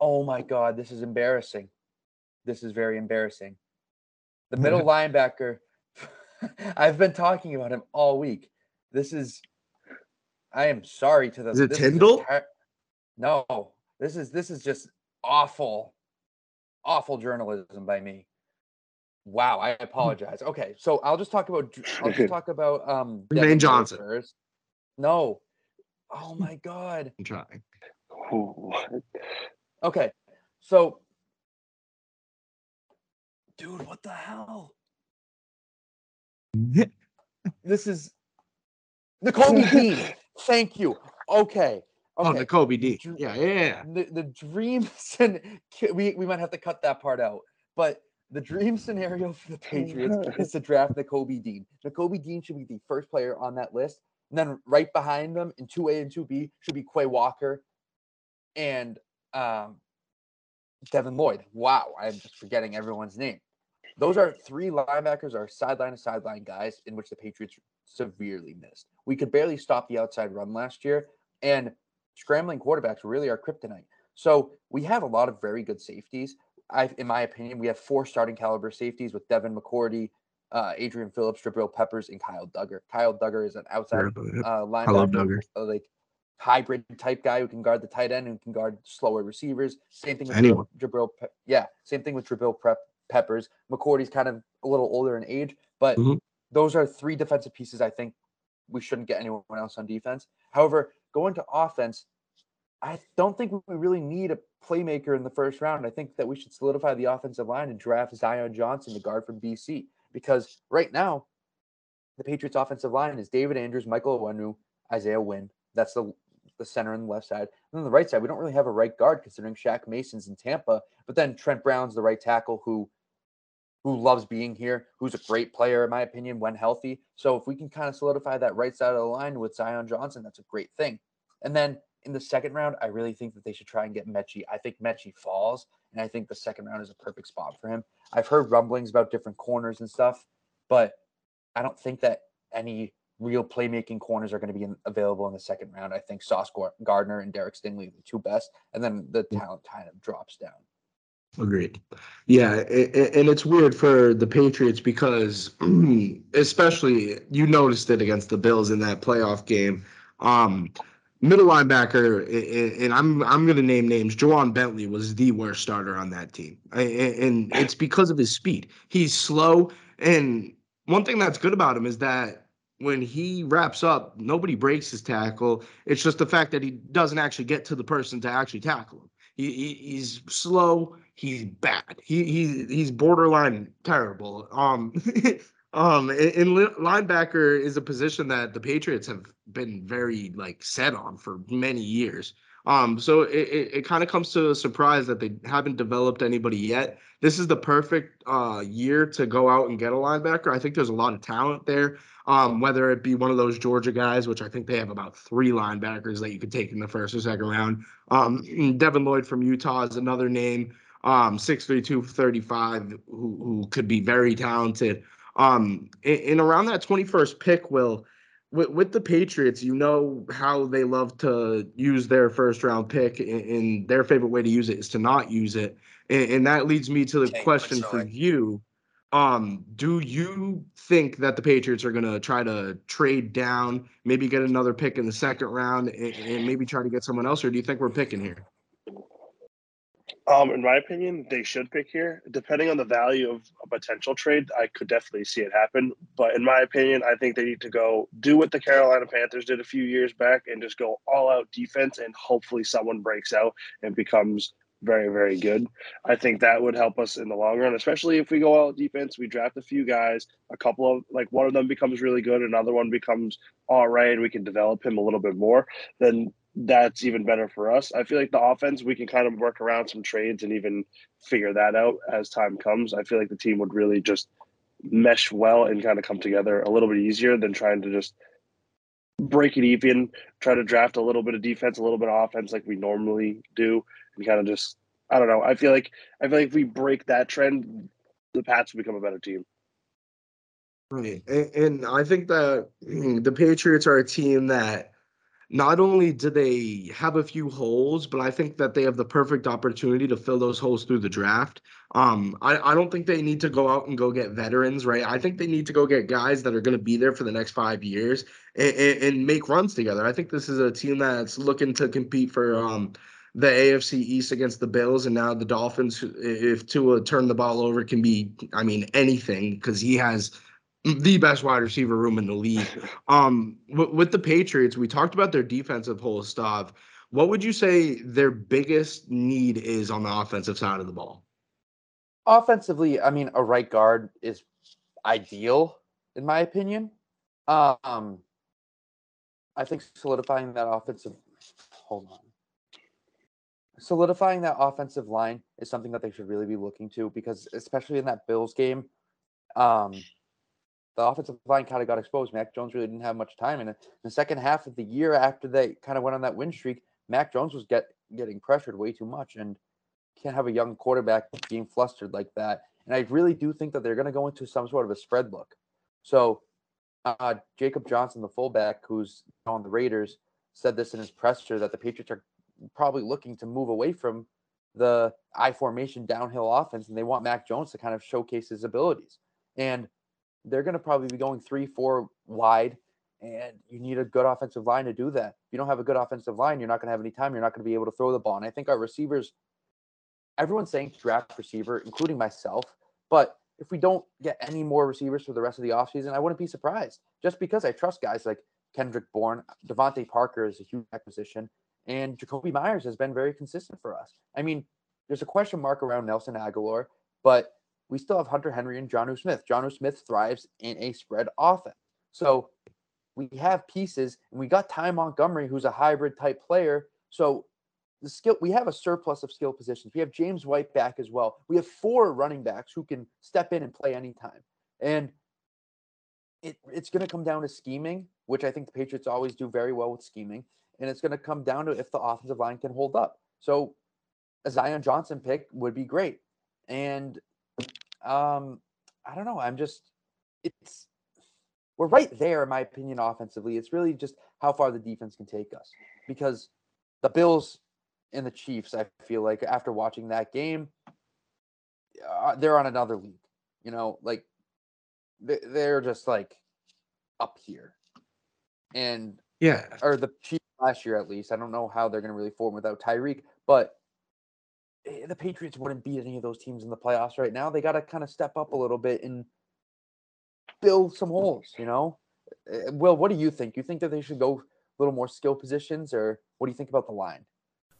Oh my God, this is embarrassing. This is very embarrassing. The middle linebacker. I've been talking about him all week. I am sorry to the. Is it Tyndall? No, this is just awful. Awful journalism by me. Wow, I apologize. Okay, so I'll just talk about Devin Johnson first. No. Oh my God. I'm trying. What? Okay. So dude, what the hell? This is Nakobe Dean. Thank you. Okay. Okay. Oh, Nakobe Dean. Yeah. The dream we might have to cut that part out. But the dream scenario for the Patriots is to draft Nakobe Dean. Nakobe Dean should be the first player on that list. And then right behind them in 2A and 2B should be Quay Walker and Devin Lloyd. Wow, I'm just forgetting everyone's name. Those are 3 linebackers, are sideline to sideline guys in which the Patriots severely missed. We could barely stop the outside run last year, and scrambling quarterbacks really are kryptonite. So we have a lot of very good safeties. In my opinion, we have 4 starting caliber safeties with Devin McCourty, Adrian Phillips, Jabril Peppers, and Kyle Duggar. Kyle Duggar is an outside linebacker. I love Duggar. Like hybrid type guy who can guard the tight end, who can guard slower receivers. Same thing with Jabril Peppers. McCourty's kind of a little older in age, but those are 3 defensive pieces I think we shouldn't get anyone else on defense. However, going to offense, I don't think we really need a playmaker in the first round. I think that we should solidify the offensive line and draft Zion Johnson, the guard from BC, because right now the Patriots' offensive line is David Andrews, Michael Onwenu, Isaiah Wynn. That's the center and the left side. And then the right side, we don't really have a right guard considering Shaq Mason's in Tampa, but then Trent Brown's the right tackle who loves being here, who's a great player, in my opinion, when healthy. So if we can kind of solidify that right side of the line with Zion Johnson, that's a great thing. And then in the second round, I really think that they should try and get Mechie. I think Mechie falls, and I think the second round is a perfect spot for him. I've heard rumblings about different corners and stuff, but I don't think that any real playmaking corners are going to be available in the second round. I think Sauce Gardner and Derek Stingley are the 2 best, and then the talent kind of drops down. Agreed. Yeah, and it's weird for the Patriots because especially you noticed it against the Bills in that playoff game. Middle linebacker, and I'm going to name names. Jawan Bentley was the worst starter on that team, and it's because of his speed. He's slow, and one thing that's good about him is that when he wraps up, nobody breaks his tackle. It's just the fact that he doesn't actually get to the person to actually tackle him. He's slow. He's bad. He's borderline terrible. And linebacker is a position that the Patriots have been very set on for many years. So it kind of comes to a surprise that they haven't developed anybody yet. This is the perfect year to go out and get a linebacker. I think there's a lot of talent there, whether it be one of those Georgia guys, which I think they have about 3 linebackers that you could take in the first or second round. Devin Lloyd from Utah is another name, 6'3", 235, who could be very talented. And around that 21st pick, Will, with the Patriots, you know how they love to use their first-round pick, and their favorite way to use it is to not use it. And that leads me to the question for you. Do you think that the Patriots are going to try to trade down, maybe get another pick in the second round, and maybe try to get someone else, or do you think we're picking here? In my opinion, they should pick here. Depending on the value of a potential trade, I could definitely see it happen. But in my opinion, I think they need to go do what the Carolina Panthers did a few years back and just go all-out defense, and hopefully someone breaks out and becomes very, very good. I think that would help us in the long run, especially if we go all-out defense. We draft a few guys, a couple of – one of them becomes really good, another one becomes all right, and we can develop him a little bit more. Then – that's even better for us. I feel like the offense, we can kind of work around some trades and even figure that out as time comes. I feel like the team would really just mesh well and kind of come together a little bit easier than trying to just break it even, try to draft a little bit of defense, a little bit of offense like we normally do, and kind of just, I don't know. I feel like if we break that trend, the Pats will become a better team. Right. And I think that the Patriots are a team that not only do they have a few holes, but I think that they have the perfect opportunity to fill those holes through the draft. I don't think they need to go out and go get veterans, right? I think they need to go get guys that are going to be there for the next 5 years and make runs together. I think this is a team that's looking to compete for the AFC East against the Bills, and now the Dolphins, if Tua turned the ball over, can be, anything, because he has – the best wide receiver room in the league. With the Patriots, we talked about their defensive hole, Stav. What would you say their biggest need is on the offensive side of the ball? Offensively, a right guard is ideal, in my opinion. I think solidifying that offensive line is something that they should really be looking to, because especially in that Bills game, the offensive line kind of got exposed. Mac Jones really didn't have much time. And in the second half of the year after they kind of went on that win streak, Mac Jones was getting pressured way too much, and can't have a young quarterback being flustered like that. And I really do think that they're going to go into some sort of a spread look. So Jacob Johnson, the fullback, who's on the Raiders, said this in his presser, that the Patriots are probably looking to move away from the I-formation downhill offense, and they want Mac Jones to kind of showcase his abilities. And they're going to probably be going 3-4 wide, and you need a good offensive line to do that. If you don't have a good offensive line, you're not going to have any time. You're not going to be able to throw the ball. And I think our receivers, everyone's saying draft receiver, including myself, but if we don't get any more receivers for the rest of the offseason, I wouldn't be surprised, just because I trust guys like Kendrick Bourne. Devontae Parker is a huge acquisition, and Jacoby Myers has been very consistent for us. There's a question mark around Nelson Aguilar, but we still have Hunter Henry and Jonnu Smith. Jonnu Smith thrives in a spread offense. So we have pieces, and we got Ty Montgomery, who's a hybrid type player. So we have a surplus of skill positions. We have James White back as well. We have 4 running backs who can step in and play anytime. And it's going to come down to scheming, which I think the Patriots always do very well with scheming. And it's going to come down to if the offensive line can hold up. So a Zion Johnson pick would be great. And I don't know. We're right there, in my opinion, offensively. It's really just how far the defense can take us, because the Bills and the Chiefs, I feel like after watching that game, they're on another league, they're just up here. And Yeah. Or the Chiefs last year, at least. I don't know how they're going to really form without Tyreek, but the Patriots wouldn't beat any of those teams in the playoffs right now. They got to kind of step up a little bit and build some holes, you know? Will, what do you think? You think that they should go a little more skill positions, or what do you think about the line?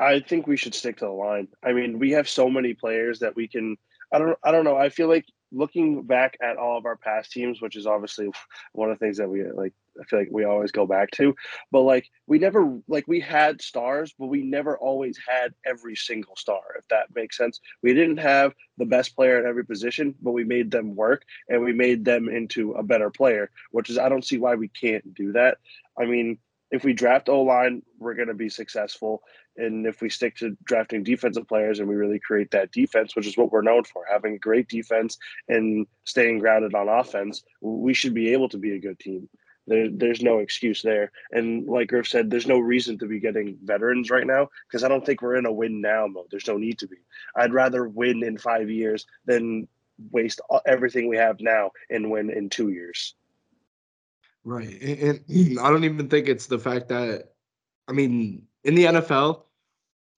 I think we should stick to the line. I mean, we have so many players that we can – I don't know. I feel like looking back at all of our past teams, which is obviously one of the things that we like. I feel like we always go back to. But, like, we never – like, we had stars, but we never always had every single star, if that makes sense. We didn't have the best player at every position, but we made them work, and we made them into a better player, which is – I don't see why we can't do that. I mean, if we draft O-line, we're going to be successful. And if we stick to drafting defensive players and we really create that defense, which is what we're known for, having great defense and staying grounded on offense, we should be able to be a good team. There's no excuse there. And like Griff said, there's no reason to be getting veterans right now because I don't think we're in a win now mode. There's no need to be. I'd rather win in 5 years than waste everything we have now and win in 2 years. Right. And I don't even think it's the fact that, I mean, in the NFL,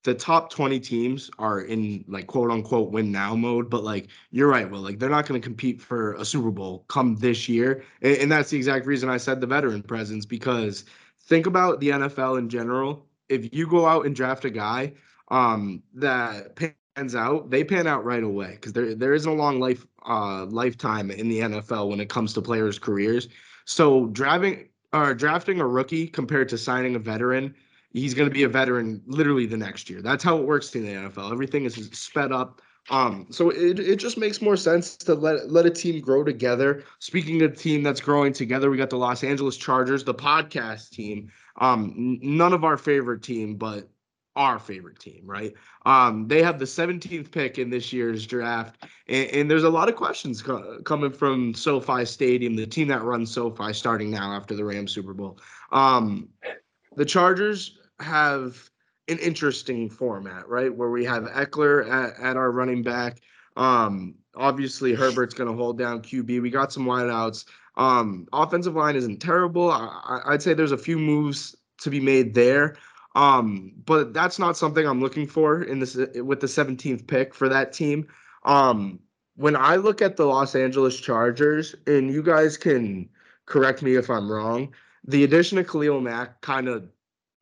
the top 20 teams are in, like, quote-unquote win now mode, but, like, you're right, Will. Like, they're not going to compete for a Super Bowl come this year, and that's the exact reason I said the veteran presence, because think about the NFL in general. If you go out and draft a guy that pans out, they pan out right away, because there isn't a long lifetime in the NFL when it comes to players' careers. So drafting a rookie compared to signing a veteran, he's going to be a veteran literally the next year. That's how it works in the NFL. Everything is sped up. So it just makes more sense to let a team grow together. Speaking of a team that's growing together, we got the Los Angeles Chargers, the podcast team. None of our favorite team, but our favorite team, right? They have the 17th pick in this year's draft, and there's a lot of questions coming from SoFi Stadium, the team that runs SoFi starting now after the Rams Super Bowl. The Chargers have an interesting format, right, where we have Eckler at our running back. Obviously, Herbert's going to hold down QB. We got some wideouts. Offensive line isn't terrible. I'd say there's a few moves to be made there. But that's not something I'm looking for with the 17th pick for that team. When I look at the Los Angeles Chargers, and you guys can correct me if I'm wrong, the addition of Khalil Mack kind of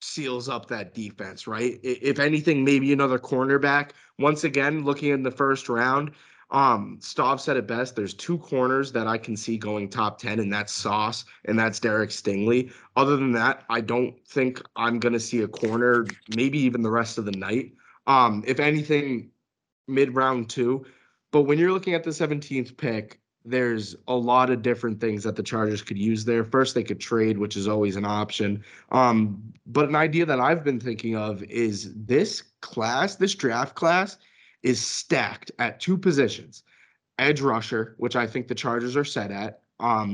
seals up that defense, right? If anything, maybe another cornerback. Once again, looking in the first round, Staub said it best. There's two corners that I can see going top 10, and that's Sauce and that's Derek Stingley. Other than that, I don't think I'm going to see a corner, maybe even the rest of the night. If anything, mid-round two. But when you're looking at the 17th pick, there's a lot of different things that the Chargers could use there. First, they could trade, which is always an option. But an idea that I've been thinking of is this draft class is stacked at two positions. Edge rusher, which I think the Chargers are set at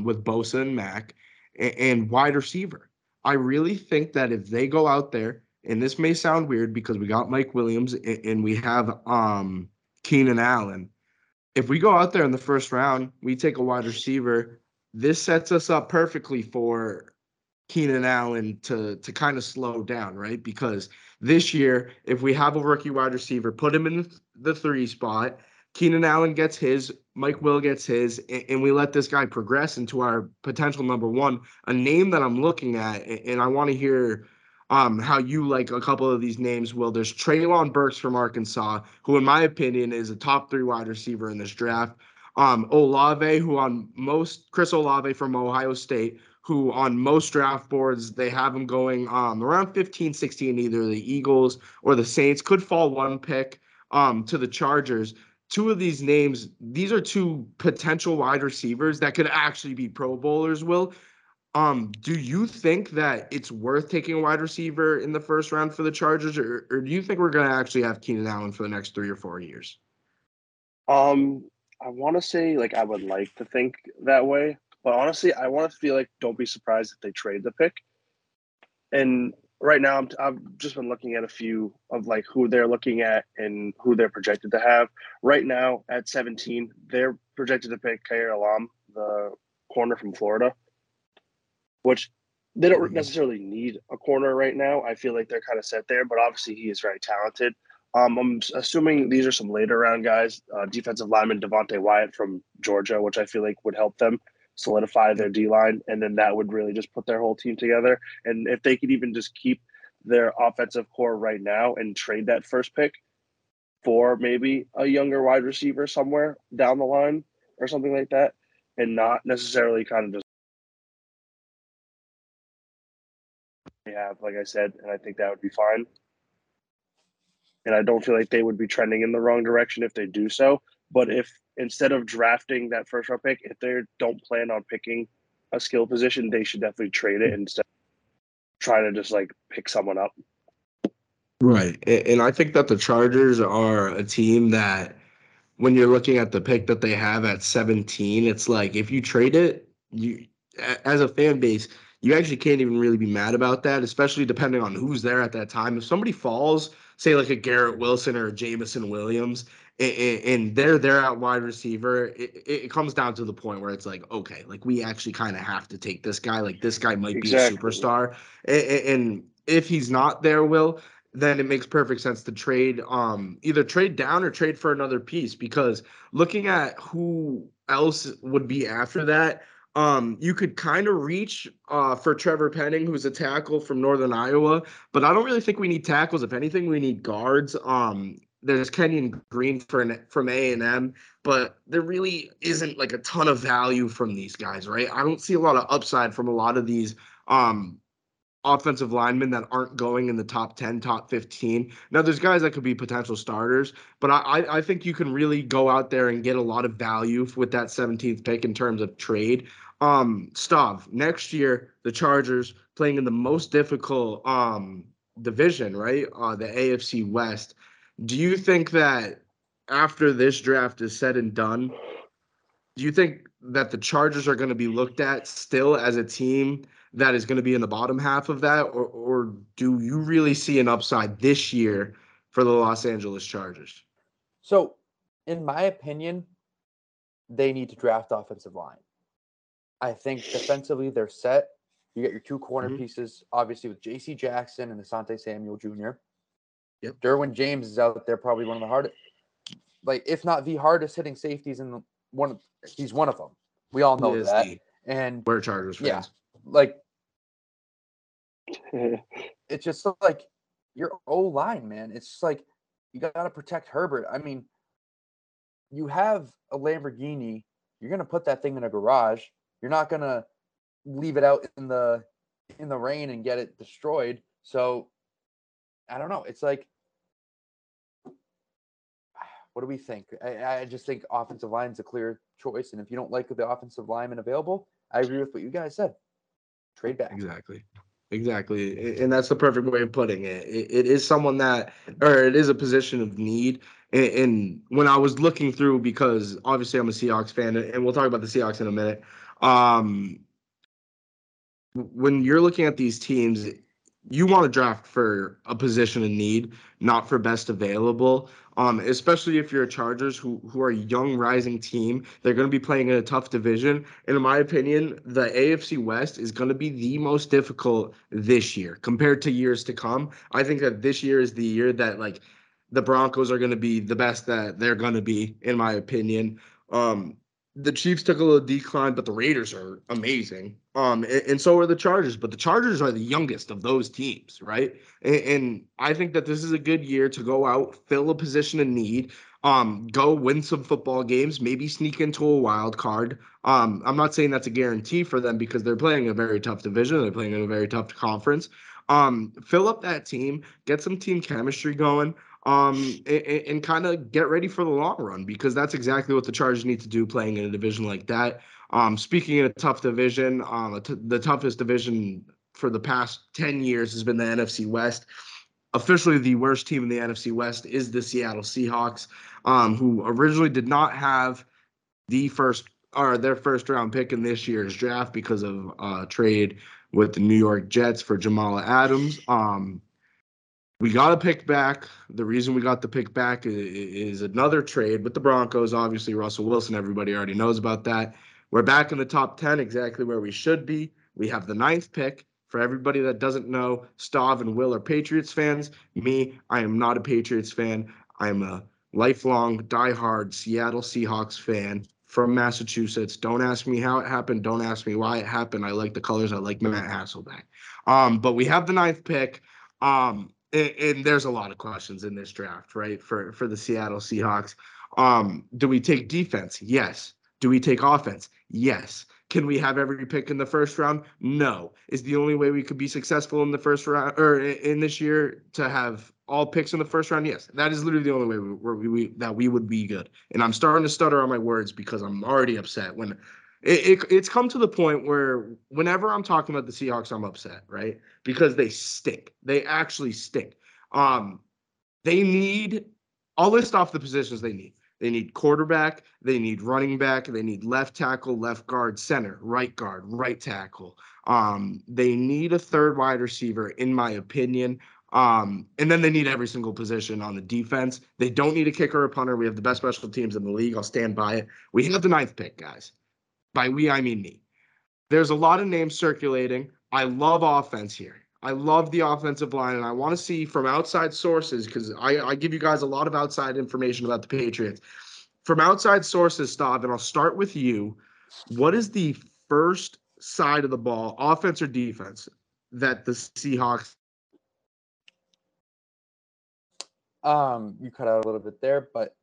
with Bosa and Mack, and wide receiver. I really think that if they go out there, and this may sound weird because we got Mike Williams and we have Keenan Allen, if we go out there in the first round, we take a wide receiver, this sets us up perfectly for Keenan Allen to kind of slow down, right? Because this year, if we have a rookie wide receiver, put him in the three spot, Keenan Allen gets his, Mike Will gets his, and we let this guy progress into our potential number one, a name that I'm looking at, and I want to hear how you like a couple of these names. Will, there's Traylon Burks from Arkansas, who in my opinion is a top three wide receiver in this draft. Olave, who on most, Chris Olave from Ohio State, who on most draft boards, they have him going around 15, 16, either the Eagles or the Saints, could fall one pick to the Chargers. Two of these names, these are two potential wide receivers that could actually be Pro Bowlers, Will. Do you think that it's worth taking a wide receiver in the first round for the Chargers, or do you think we're going to actually have Keenan Allen for the next 3 or 4 years? I want to say, like, I would like to think that way. But honestly, I want to feel like don't be surprised if they trade the pick. And right now, I've just been looking at a few of, like, who they're looking at and who they're projected to have. Right now, at 17, they're projected to pick Khair Alam, the corner from Florida, which they don't necessarily need a corner right now. I feel like they're kind of set there, but obviously he is very talented. I'm assuming these are some later-round guys, defensive lineman Devontae Wyatt from Georgia, which I feel like would help them solidify their D-line, and then that would really just put their whole team together. And if they could even just keep their offensive core right now and trade that first pick for maybe a younger wide receiver somewhere down the line or something like that, and not necessarily kind of just they have, like I said, and I think that would be fine. And I don't feel like they would be trending in the wrong direction if they do so. But if instead of drafting that first round pick, if they don't plan on picking a skill position, they should definitely trade it instead of trying to just like pick someone up. Right. And I think that the Chargers are a team that when you're looking at the pick that they have at 17, it's like if you trade it, you as a fan base, you actually can't even really be mad about that, especially depending on who's there at that time. If somebody falls, say like a Garrett Wilson or a Jamison Williams, and they're there at wide receiver, it comes down to the point where it's like, okay, like we actually kind of have to take this guy. Like this guy might exactly. be a superstar. And if he's not there, Will, then it makes perfect sense to trade, either trade down or trade for another piece, because looking at who else would be after that, you could kind of reach for Trevor Penning, who's a tackle from Northern Iowa, but I don't really think we need tackles. If anything, we need guards. There's Kenyon Green from A&M, but there really isn't like a ton of value from these guys, right? I don't see a lot of upside from a lot of these offensive linemen that aren't going in the top 10, top 15. Now, there's guys that could be potential starters, but I think you can really go out there and get a lot of value with that 17th pick in terms of trade. Stav, next year, the Chargers playing in the most difficult division, right? The AFC West. Do you think that after this draft is said and done, do you think that the Chargers are going to be looked at still as a team that is going to be in the bottom half of that, or do you really see an upside this year for the Los Angeles Chargers? So, in my opinion, they need to draft offensive line. I think defensively they're set. You get your two corner pieces, obviously, with J.C. Jackson and Asante Samuel Jr., Yep. Derwin James is out there, probably one of the hardest, like if not the hardest hitting safeties in he's one of them. We all know that, and we're Chargers fans. Yeah, like it's just like your O line, man. It's just like you got to protect Herbert. I mean, you have a Lamborghini, you're gonna put that thing in a garage. You're not gonna leave it out in the rain and get it destroyed. So. I don't know. It's like, what do we think? I just think offensive line is a clear choice. And if you don't like the offensive lineman available, I agree with what you guys said. Trade back. Exactly. And that's the perfect way of putting it. It is someone that, or it is a position of need. And when I was looking through, because obviously I'm a Seahawks fan, and we'll talk about the Seahawks in a minute. When you're looking at these teams, you want to draft for a position in need, not for best available, especially if you're a Chargers who are a young, rising team. They're going to be playing in a tough division. And in my opinion, the AFC West is going to be the most difficult this year compared to years to come. I think that this year is the year that, like, the Broncos are going to be the best that they're going to be, in my opinion. The Chiefs took a little decline, but the Raiders are amazing. And so are the Chargers. But the Chargers are the youngest of those teams, right? And I think that this is a good year to go out, fill a position of need, go win some football games, maybe sneak into a wild card. I'm not saying that's a guarantee for them because they're playing a very tough division. They're playing in a very tough conference. Fill up that team, get some team chemistry going, and kind of get ready for the long run, because that's exactly what the Chargers need to do playing in a division like that. Speaking in a tough division, the toughest division for the past 10 years has been the NFC West. Officially, the worst team in the NFC West is the Seattle Seahawks, who originally did not have their first round pick in this year's draft because of trade with the New York Jets for Jamal Adams. We got a pick back. The reason we got the pick back is another trade with the Broncos. Obviously, Russell Wilson, everybody already knows about that. We're back in the top 10, exactly where we should be. We have the 9th pick. For everybody that doesn't know, Stav and Will are Patriots fans. Me, I am not a Patriots fan. I'm a lifelong, diehard Seattle Seahawks fan from Massachusetts. Don't ask me how it happened. Don't ask me why it happened. I like the colors. I like Matt Hasselbeck. But we have the 9th pick. And there's a lot of questions in this draft, right, for the Seattle Seahawks. Do we take defense? Yes. Do we take offense? Yes. Can we have every pick in the first round? No. Is the only way we could be successful in the first round or in this year to have all picks in the first round? Yes. That is literally the only way that we would be good. And I'm starting to stutter on my words because I'm already upset. When it's come to the point where whenever I'm talking about the Seahawks, I'm upset, right? Because they stink. They actually stink. I'll list off the positions they need. They need quarterback, they need running back, they need left tackle, left guard, center, right guard, right tackle. They need a third wide receiver, in my opinion. And then they need every single position on the defense. They don't need a kicker or punter. We have the best special teams in the league. I'll stand by it. We have the 9th pick, guys. By we, I mean me. There's a lot of names circulating. I love offense here. I love the offensive line, and I want to see from outside sources, because I give you guys a lot of outside information about the Patriots. From outside sources, Stav, and I'll start with you, what is the first side of the ball, offense or defense, that the Seahawks? You cut out a little bit there, but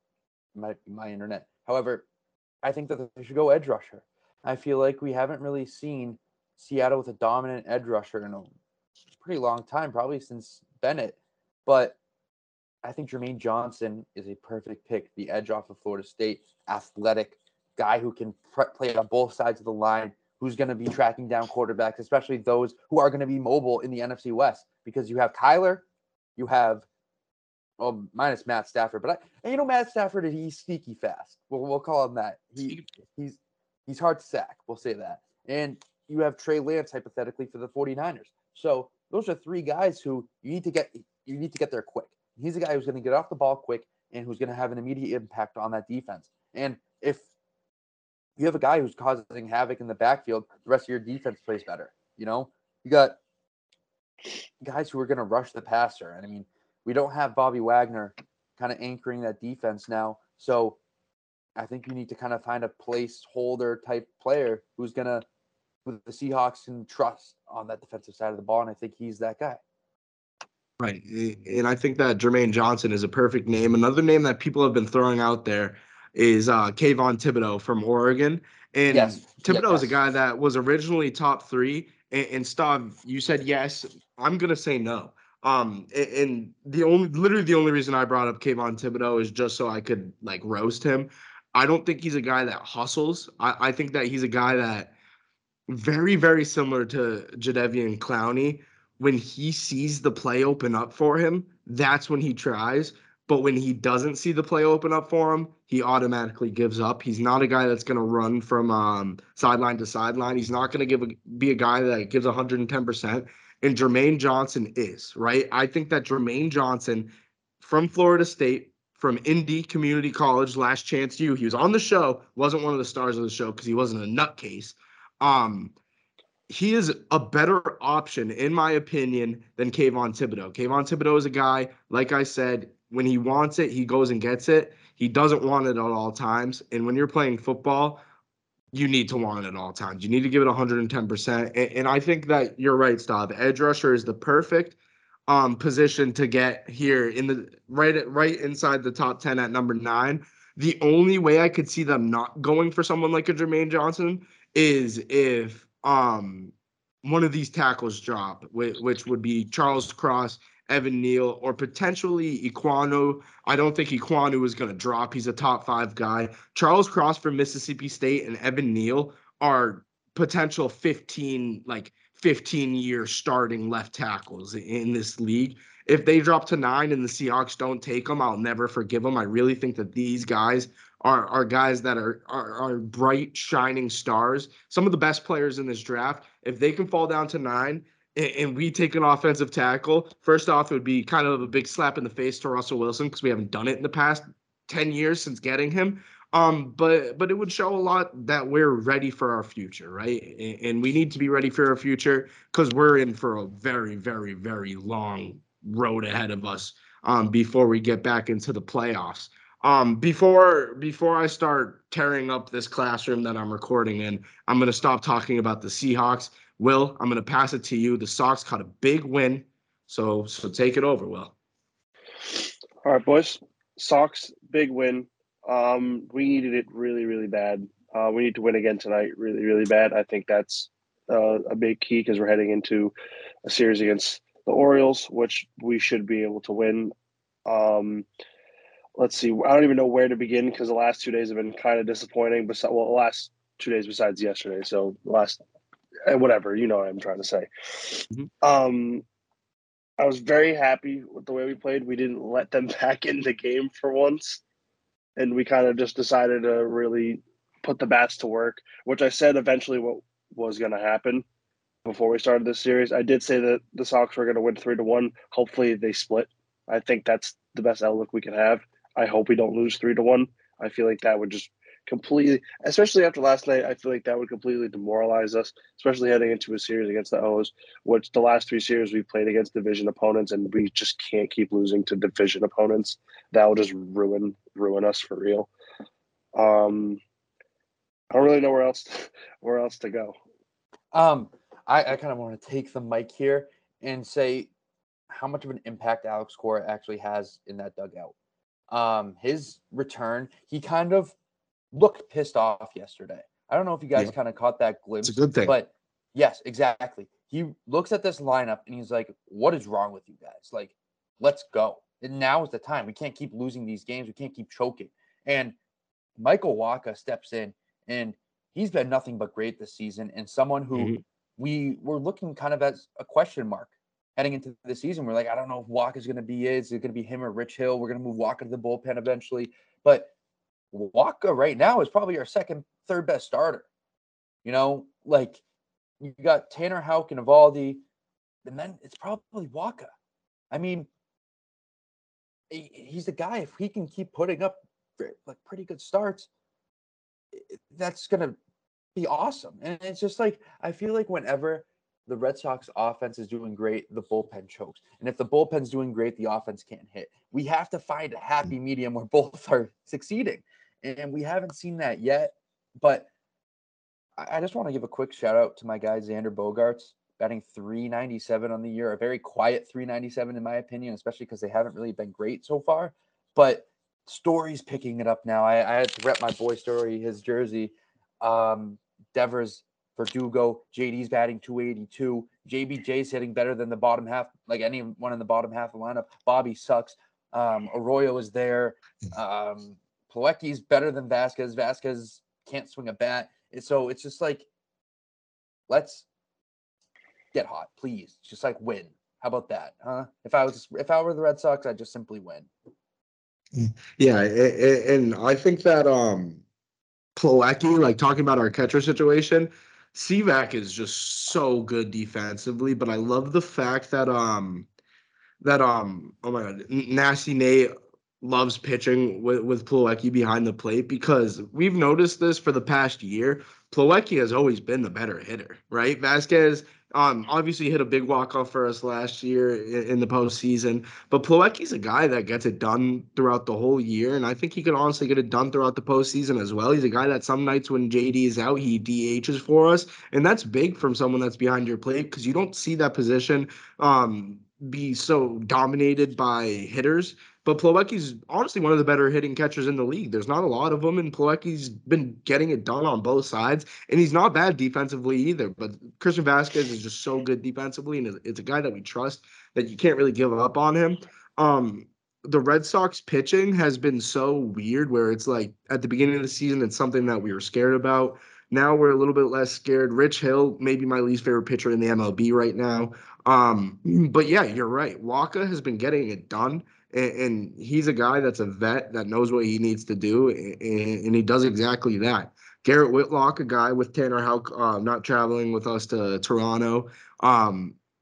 it might be my internet. However, I think that they should go edge rusher. I feel like we haven't really seen Seattle with a dominant edge rusher in a pretty long time, probably since Bennett, but I think Jermaine Johnson is a perfect pick. The edge off of Florida State, athletic guy who can play on both sides of the line, who's going to be tracking down quarterbacks, especially those who are going to be mobile in the NFC West, because you have Kyler, you have minus Matt Stafford, but Matt Stafford, he's sneaky fast. We'll call him that. He's hard to sack. We'll say that. And you have Trey Lance hypothetically for the 49ers. So those are three guys who you need to get there quick. He's a guy who's going to get off the ball quick and who's going to have an immediate impact on that defense. And if you have a guy who's causing havoc in the backfield, the rest of your defense plays better. You know, you got guys who are going to rush the passer. And I mean, we don't have Bobby Wagner kind of anchoring that defense now. So I think you need to kind of find a placeholder type player who the Seahawks can trust on that defensive side of the ball, and I think he's that guy. Right, and I think that Jermaine Johnson is a perfect name. Another name that people have been throwing out there is Kayvon Thibodeau from Oregon. And yes. Thibodeau is a guy that was originally top 3, and Stav, you said yes. I'm going to say no. And the only reason I brought up Kayvon Thibodeau is just so I could roast him. I don't think he's a guy that hustles. I think that he's a guy that very, very similar to Jadeveon Clowney. When he sees the play open up for him, that's when he tries. But when he doesn't see the play open up for him, he automatically gives up. He's not a guy that's going to run from sideline to sideline. He's not going to be a guy that gives 110%. And Jermaine Johnson is, right? I think that Jermaine Johnson from Florida State, from Indy Community College, Last Chance U, he was on the show, wasn't one of the stars of the show because he wasn't a nutcase. He is a better option, in my opinion, than Kayvon Thibodeau. Kayvon Thibodeau is a guy, like I said, When he wants it, he goes and gets it. He doesn't want it at all times. And when you're playing football, you need to want it at all times. You need to give it 110%. And I think that you're right, Stav. Edge rusher is the perfect position to get here in the right inside the top 10 at number 9. The only way I could see them not going for someone like a Jermaine Johnson is if one of these tackles drop, which would be Charles Cross, Evan Neal, or potentially Ikwonu. I don't think Ikwonu is going to drop. He's a top 5 guy. Charles Cross from Mississippi State and Evan Neal are potential 15-year starting left tackles in this league. If they drop to 9 and the Seahawks don't take them, I'll never forgive them. I really think that these guys are guys that are bright, shining stars. Some of the best players in this draft. If they can fall down to 9 and we take an offensive tackle, first off, it would be kind of a big slap in the face to Russell Wilson because we haven't done it in the past 10 years since getting him. But it would show a lot that we're ready for our future, right? And we need to be ready for our future because we're in for a very, very, very long road ahead of us before we get back into the playoffs. Before I start tearing up this classroom that I'm recording in, I'm going to stop talking about the Seahawks. Will, I'm going to pass it to you. The Sox caught a big win, so take it over, Will. All right, boys. Sox, big win. We needed it really, really bad. We need to win again tonight really, really bad. I think that's a big key because we're heading into a series against the Orioles, which we should be able to win. Let's see. I don't even know where to begin because the last 2 days have been kind of disappointing. The last 2 days besides yesterday. So whatever, you know what I'm trying to say. Mm-hmm. I was very happy with the way we played. We didn't let them back in the game for once. And we kind of just decided to really put the bats to work, which I said eventually what was going to happen before we started this series. I did say that the Sox were going to win 3-1. Hopefully they split. I think that's the best outlook we can have. I hope we don't lose 3-1. I feel like that would just completely, especially after last night, I feel like that would completely demoralize us, especially heading into a series against the O's, which the last 3 series we played against division opponents, and we just can't keep losing to division opponents. That will just ruin us for real. I don't really know where else to go. I kind of want to take the mic here and say how much of an impact Alex Cora actually has in that dugout. His return, he kind of looked pissed off yesterday. I don't know if you guys kind of caught that glimpse. It's a good thing. But yes, exactly. He looks at this lineup and he's like, what is wrong with you guys? Like, let's go. And now is the time. We can't keep losing these games. We can't keep choking. And Michael Wacha steps in, and he's been nothing but great this season, and someone who we were looking kind of as a question mark heading into the season. We're like, I don't know if Walker is going to be it. Is it going to be him or Rich Hill? We're going to move Walker to the bullpen eventually. But Walker right now is probably our third best starter. You know, like you got Tanner Houck and Eovaldi, and then it's probably Walker. I mean, he's the guy. If he can keep putting up like pretty good starts, that's going to be awesome. And it's just like, I feel like whenever the Red Sox offense is doing great, the bullpen chokes. And if the bullpen's doing great, the offense can't hit. We have to find a happy medium where both are succeeding. And we haven't seen that yet. But I just want to give a quick shout out to my guy, Xander Bogaerts, batting .397 on the year, a very quiet .397 in my opinion, especially because they haven't really been great so far. But Story's picking it up now. I had to rep my boy Story, his jersey. Devers, Verdugo, JD's batting .282. JBJ's hitting better than the bottom half, like anyone in the bottom half of the lineup. Bobby sucks. Arroyo is there. Plawecki's better than Vasquez. Vasquez can't swing a bat. So it's just like, let's get hot, please. Just like win. How about that, huh? If I were the Red Sox, I'd just simply win. Yeah, and I think that Plawecki, like talking about our catcher situation, Sevac is just so good defensively, but I love the fact that oh my god, Nasty Nate loves pitching with Plawecki behind the plate, because we've noticed this for the past year. Plawecki has always been the better hitter, right? Vasquez Obviously, he hit a big walk-off for us last year in the postseason. But Plawecki's a guy that gets it done throughout the whole year, and I think he could honestly get it done throughout the postseason as well. He's a guy that some nights when JD is out, he DHs for us, and that's big from someone that's behind your plate because you don't see that position be so dominated by hitters. But Plawecki's honestly one of the better hitting catchers in the league. There's not a lot of them, and Plawecki's been getting it done on both sides, and he's not bad defensively either. But Christian Vasquez is just so good defensively, and it's a guy that we trust that you can't really give up on him. The Red Sox pitching has been so weird where it's like at the beginning of the season, it's something that we were scared about. Now we're a little bit less scared. Rich Hill, maybe my least favorite pitcher in the MLB right now. But yeah, you're right. Waka has been getting it done. And he's a guy that's a vet that knows what he needs to do, and he does exactly that. Garrett Whitlock, a guy with Tanner Houck not traveling with us to Toronto,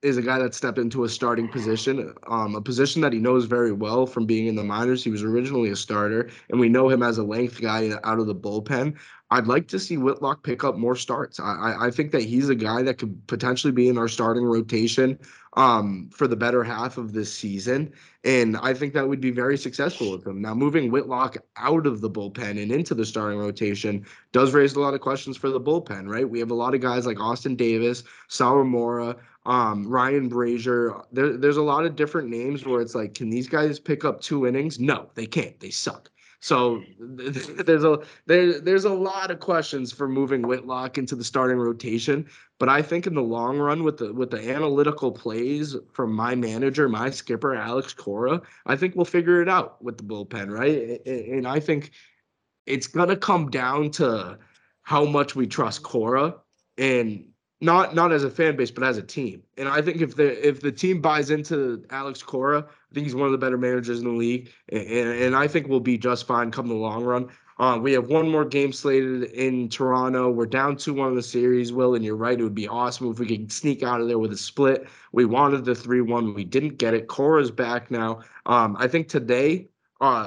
is a guy that stepped into a starting position, a position that he knows very well from being in the minors. He was originally a starter, and we know him as a length guy out of the bullpen. I'd like to see Whitlock pick up more starts. I think that he's a guy that could potentially be in our starting rotation for the better half of this season, and I think that would be very successful with him. Now, moving Whitlock out of the bullpen and into the starting rotation does raise a lot of questions for the bullpen, right? We have a lot of guys like Austin Davis, Sal Mora, Ryan Brazier. There's a lot of different names where it's like, can these guys pick up two innings? No, they can't. They suck. So there's a lot of questions for moving Whitlock into the starting rotation, but I think in the long run with the analytical plays from my manager, my skipper, Alex Cora, I think we'll figure it out with the bullpen, right? And I think it's gonna come down to how much we trust Cora, and not as a fan base, but as a team. And I think if the team buys into Alex Cora, I think he's one of the better managers in the league, and I think we'll be just fine come the long run. We have one more game slated in Toronto. We're down 2-1 in the series, Will, and you're right. It would be awesome if we could sneak out of there with a split. We wanted the 3-1. We didn't get it. Cora's back now. I think today,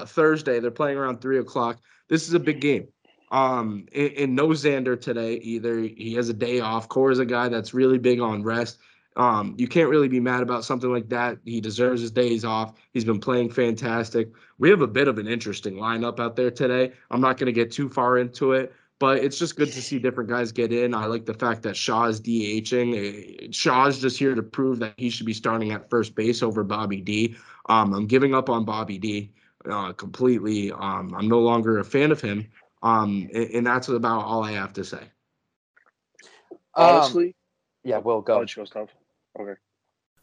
Thursday, they're playing around 3 o'clock. This is a big game. And no Xander today either. He has a day off. Cora's a guy that's really big on rest. You can't really be mad about something like that. He deserves his days off. He's been playing fantastic. We have a bit of an interesting lineup out there today. I'm not going to get too far into it, but it's just good to see different guys get in. I like the fact that Shaw is DHing. Shaw's just here to prove that he should be starting at first base over Bobby D. I'm giving up on Bobby D completely. I'm no longer a fan of him, and that's about all I have to say. Honestly? Yeah, we'll go. Okay.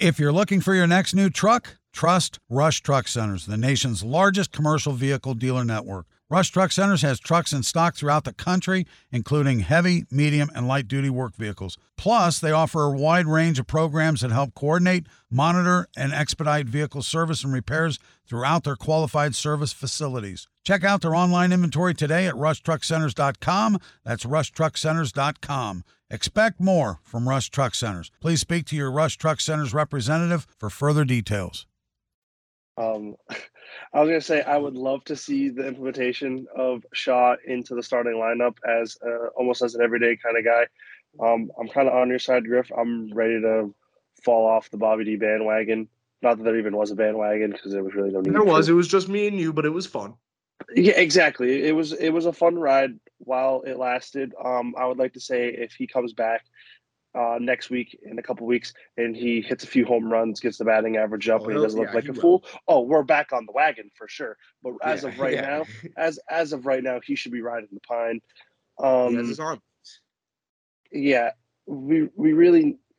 If you're looking for your next new truck, trust Rush Truck Centers, the nation's largest commercial vehicle dealer network. Rush Truck Centers has trucks in stock throughout the country, including heavy, medium, and light-duty work vehicles. Plus, they offer a wide range of programs that help coordinate, monitor, and expedite vehicle service and repairs throughout their qualified service facilities. Check out their online inventory today at rushtruckcenters.com. That's rushtruckcenters.com. Expect more from Rush Truck Centers. Please speak to your Rush Truck Centers representative for further details. I was going to say, I would love to see the implementation of Shaw into the starting lineup as almost as an everyday kind of guy. I'm kind of on your side, Griff. I'm ready to fall off the Bobby D bandwagon. Not that there even was a bandwagon, because there was really no need. There was. It was just me and you, but it was fun. Yeah, exactly. It was a fun ride while it lasted. I would like to say if he comes back next week in a couple weeks and he hits a few home runs, gets the batting average up, and he doesn't look like a fool. Oh, we're back on the wagon for sure. But as of right now, he should be riding the pine.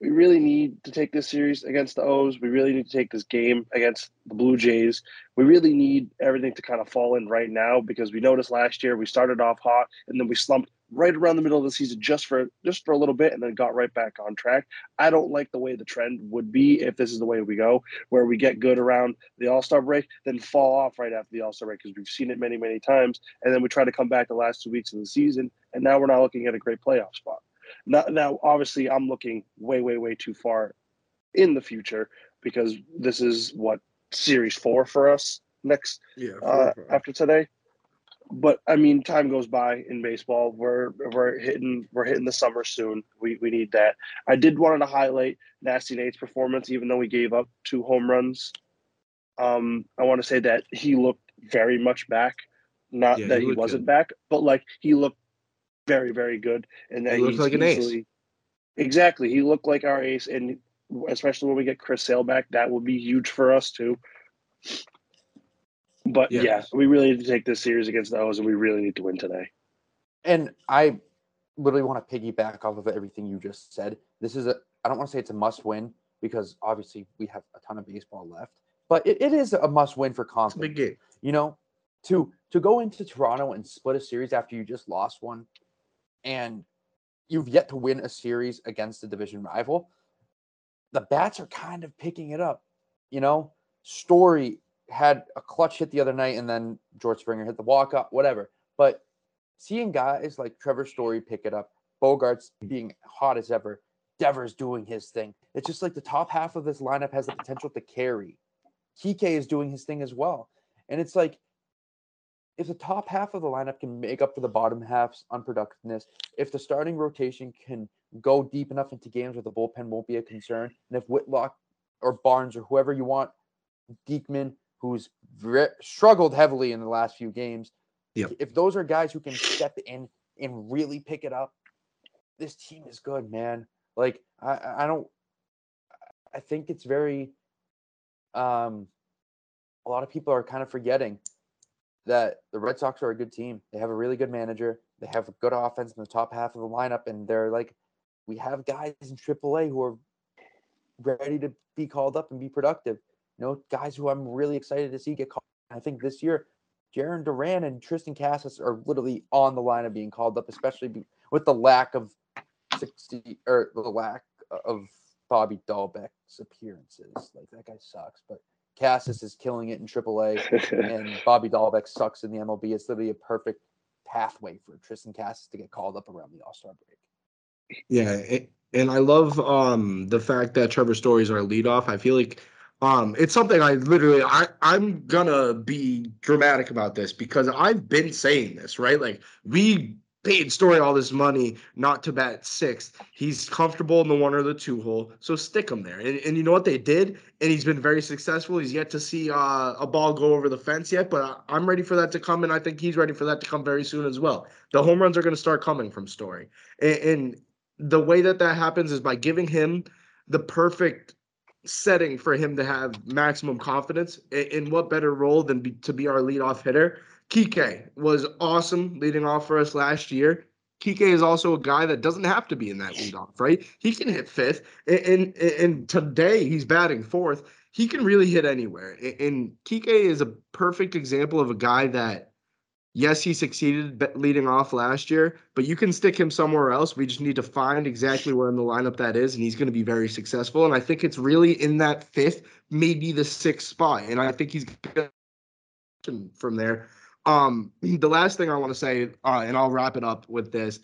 We really need to take this series against the O's. We really need to take this game against the Blue Jays. We really need everything to kind of fall in right now, because we noticed last year we started off hot and then we slumped right around the middle of the season just for a little bit, and then got right back on track. I don't like the way the trend would be if this is the way we go, where we get good around the All-Star break, then fall off right after the All-Star break, because we've seen it many, many times, and then we try to come back the last 2 weeks of the season, and now we're not looking at a great playoff spot. Now, obviously, I'm looking way, way, way too far in the future, because this is, Series 4 for us next after today. But I mean, time goes by in baseball. We're hitting the summer soon. We need that. I did want to highlight Nasty Nate's performance, even though we gave up 2 home runs. I want to say that he looked very much back. Not that he wasn't good. Back, but he looked very, very good. And that he looked like an ace. Exactly, he looked like our ace, and especially when we get Chris Sale back, that will be huge for us too. But, we really need to take this series against the O's, and we really need to win today. And I literally want to piggyback off of everything you just said. This is I don't want to say it's a must-win, because obviously we have a ton of baseball left, but it is a must-win for confidence. It's a big game. You know, to go into Toronto and split a series after you just lost one, and you've yet to win a series against a division rival, the bats are kind of picking it up. You know, Story had a clutch hit the other night, and then George Springer hit the walk-off, whatever. But seeing guys like Trevor Story pick it up, Bogart's being hot as ever, Devers doing his thing. It's just like the top half of this lineup has the potential to carry. Kike is doing his thing as well. And it's like, if the top half of the lineup can make up for the bottom half's unproductiveness, if the starting rotation can go deep enough into games where the bullpen won't be a concern, and if Whitlock or Barnes or whoever you want, Diekman, who's struggled heavily in the last few games, if those are guys who can step in and really pick it up, this team is good, man. I think it's very, a lot of people are kind of forgetting that the Red Sox are a good team. They have a really good manager. They have a good offense in the top half of the lineup, and they're we have guys in AAA who are ready to be called up and be productive. You know, guys who I'm really excited to see get called. I think this year, Jarren Duran and Tristan Casas are literally on the line of being called up, especially with the lack of Bobby Dahlbeck's appearances. That guy sucks, but Casas is killing it in AAA, and Bobby Dahlbeck sucks in the MLB. It's literally a perfect pathway for Tristan Casas to get called up around the All-Star break. Yeah, and I love the fact that Trevor Story's our leadoff. I feel like it's something I'm going to be dramatic about this, because I've been saying this, right? We paid Story all this money not to bat sixth. He's comfortable in the one or the two hole, so stick him there. And you know what they did? And he's been very successful. He's yet to see a ball go over the fence yet, but I'm ready for that to come, and I think he's ready for that to come very soon as well. The home runs are going to start coming from Story. And the way that happens is by giving him the perfect setting for him to have maximum confidence. In what better role than to be our leadoff hitter? Kike was awesome leading off for us last year. Kike is also a guy that doesn't have to be in that leadoff, right? He can hit fifth, and today he's batting fourth. He can really hit anywhere, and Kike is a perfect example of a guy that, yes, he succeeded leading off last year, but you can stick him somewhere else. We just need to find exactly where in the lineup that is, and he's going to be very successful. And I think it's really in that fifth, maybe the sixth spot, and I think he's going to from there. The last thing I want to say, and I'll wrap it up with this,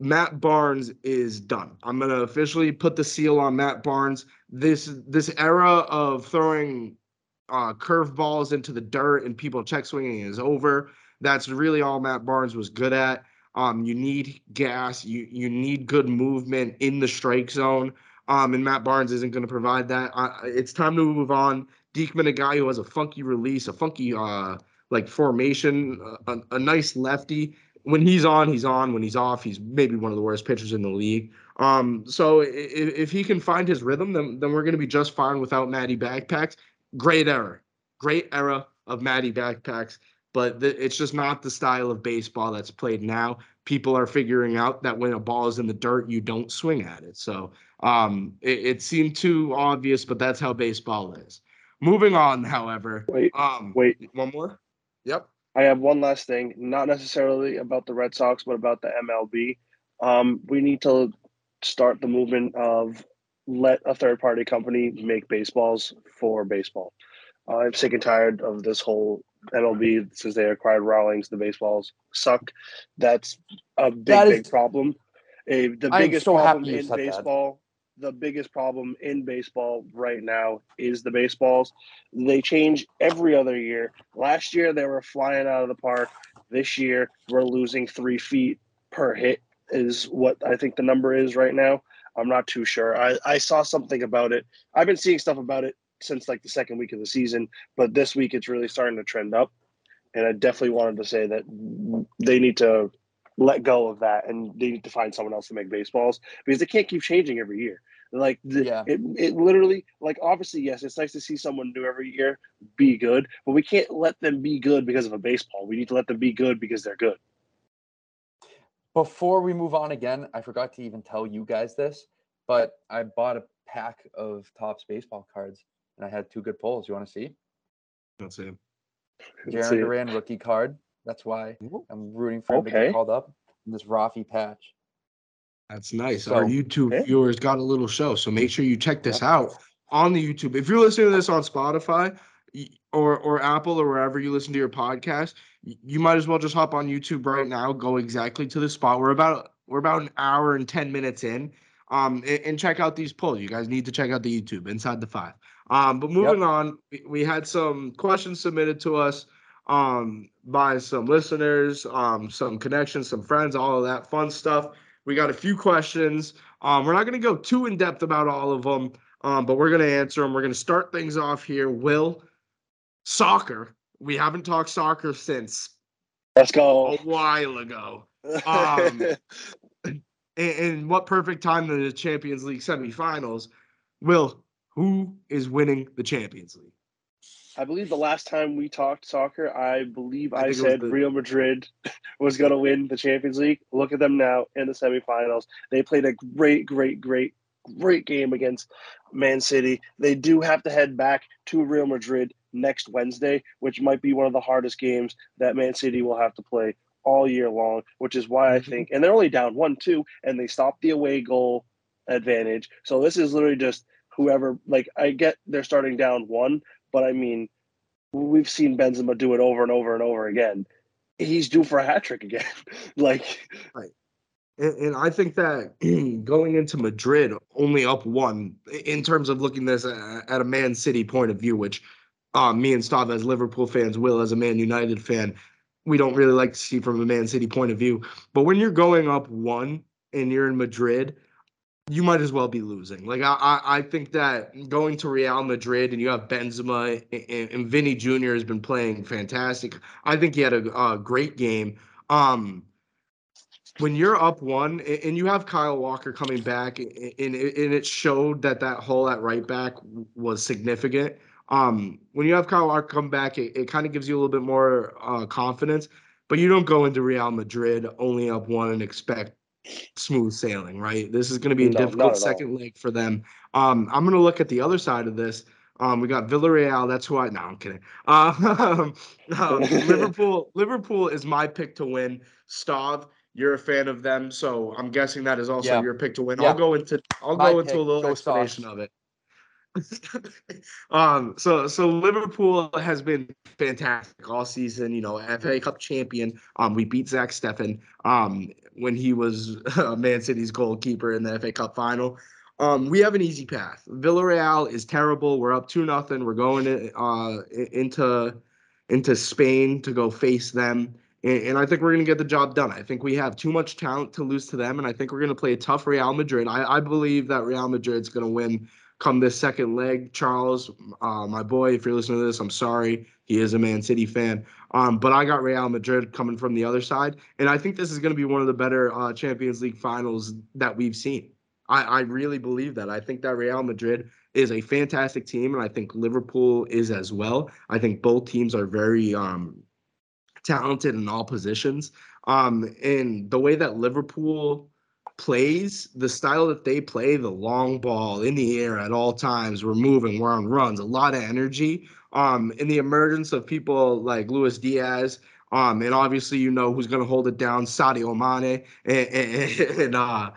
Matt Barnes is done. I'm going to officially put the seal on Matt Barnes. This era of throwing curveballs into the dirt and people check swinging is over. That's really all Matt Barnes was good at. You need gas. You need good movement in the strike zone, and Matt Barnes isn't going to provide that. It's time to move on. Diekman, a guy who has a funky release, a funky formation, a nice lefty. When he's on, he's on. When he's off, he's maybe one of the worst pitchers in the league. So if he can find his rhythm, then we're going to be just fine without Matty Backpacks. Great era of Matty Backpacks. But it's just not the style of baseball that's played now. People are figuring out that when a ball is in the dirt, you don't swing at it. So it seemed too obvious, but that's how baseball is. Moving on, however. Wait, one more? Yep. I have one last thing, not necessarily about the Red Sox, but about the MLB. We need to start the movement of let a third-party company make baseballs for baseball. I'm sick and tired of this whole MLB since they acquired Rawlings. The baseballs suck. That's a big problem. The biggest problem in baseball right now is the baseballs. They change every other year. Last year, they were flying out of the park. This year, we're losing 3 feet per hit is what I think the number is right now. I'm not too sure. I saw something about it. I've been seeing stuff about it since like the second week of the season, but this week it's really starting to trend up. And I definitely wanted to say that they need to let go of that and they need to find someone else to make baseballs because they can't keep changing every year. Like it literally, like, obviously, yes, it's nice to see someone new every year be good, but we can't let them be good because of a baseball. We need to let them be good because they're good. Before we move on again, I forgot to even tell you guys this, but I bought a pack of Topps baseball cards and I had two good pulls. You want to see? Let's see. Jarren Duran rookie card. That's why I'm rooting for him to get called up in this Rafi patch. That's nice. So, our YouTube viewers got a little show, so make sure you check this out on the YouTube. If you're listening to this on Spotify or Apple or wherever you listen to your podcast, you might as well just hop on YouTube right now, go exactly to the spot. We're about an hour and 10 minutes in, and check out these polls. You guys need to check out the YouTube, Inside the Five. But moving on, we had some questions submitted to us by some listeners, some connections, some friends, all of that fun stuff. We got a few questions. We're not going to go too in depth about all of them, but we're going to answer them. We're going to start things off here. Will, soccer. We haven't talked soccer since. Let's go. A while ago. And what perfect time in the Champions League semifinals. Will, who is winning the Champions League? I believe the last time we talked soccer, I said Real Madrid was going to win the Champions League. Look at them now in the semifinals. They played a great, great, great, great game against Man City. They do have to head back to Real Madrid next Wednesday, which might be one of the hardest games that Man City will have to play all year long, which is why I think – and they're only down 1-2, and they stopped the away goal advantage. So this is literally just whoever – like, I get they're starting down 1 – but, I mean, we've seen Benzema do it over and over and over again. He's due for a hat-trick again. Right. And I think that going into Madrid only up 1, in terms of looking this at a Man City point of view, which me and Stav as Liverpool fans, Will as a Man United fan, we don't really like to see from a Man City point of view. But when you're going up 1 and you're in Madrid, you might as well be losing. Like, I think that going to Real Madrid and you have Benzema and Vinny Jr. has been playing fantastic. I think he had a great game. When you're up 1 and you have Kyle Walker coming back, and it showed that hole at right back was significant. When you have Kyle Walker come back, it kind of gives you a little bit more confidence. But you don't go into Real Madrid only up 1 and expect smooth sailing, right? This is going to be a difficult second leg for them. I'm going to look at the other side of this. We got Villarreal. That's who I'm kidding. Liverpool is my pick to win. Stav, you're a fan of them, so I'm guessing that is also your pick to win. Yeah. I'll go into a little explanation of it. So Liverpool has been fantastic all season, FA Cup champion. We beat Zach Steffen when he was Man City's goalkeeper in the FA Cup final. We have an easy path. Villarreal is terrible. We're up 2-0. We're going into Spain to go face them. And I think we're going to get the job done. I think we have too much talent to lose to them. And I think we're going to play a tough Real Madrid. I believe that Real Madrid's going to win come this second leg. Charles, my boy, if you're listening to this, I'm sorry. He is a Man City fan. But I got Real Madrid coming from the other side. And I think this is going to be one of the better Champions League finals that we've seen. I really believe that. I think that Real Madrid is a fantastic team, and I think Liverpool is as well. I think both teams are very talented in all positions. And the way that Liverpool plays, the style that they play, the long ball in the air at all times, we're moving, we're on runs, a lot of energy. And the emergence of people like Luis Diaz And obviously, you know who's going to hold it down, Sadio Mane. And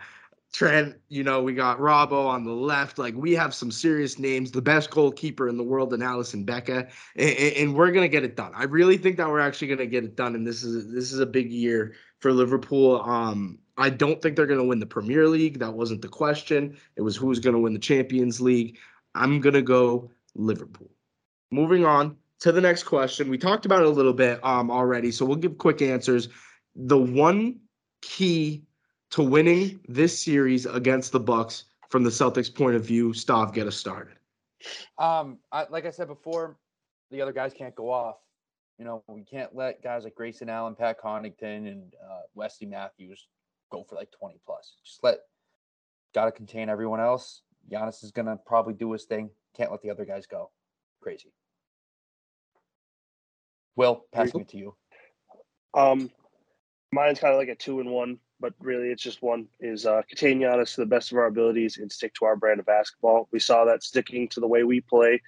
Trent, you know, we got Robbo on the left. Like, we have some serious names, the best goalkeeper in the world in Alisson Becker, and we're going to get it done. I really think that we're actually going to get it done, and this is a big year for Liverpool. I don't think they're going to win the Premier League. That wasn't the question. It was who's going to win the Champions League. I'm going to go Liverpool. Moving on to the next question. We talked about it a little bit already, so we'll give quick answers. The one key to winning this series against the Bucks from the Celtics' point of view, Stav, get us started. Like I said before, the other guys can't go off. You know, we can't let guys like Grayson Allen, Pat Connaughton, and Wesley Matthews go for like 20 plus. Got to contain everyone else. Giannis is going to probably do his thing. Can't let the other guys go crazy. Will, passing it to you. Mine's kind of like a 2-in-1, but really it's just one, is contain Giannis to the best of our abilities and stick to our brand of basketball. We saw that sticking to the way we play,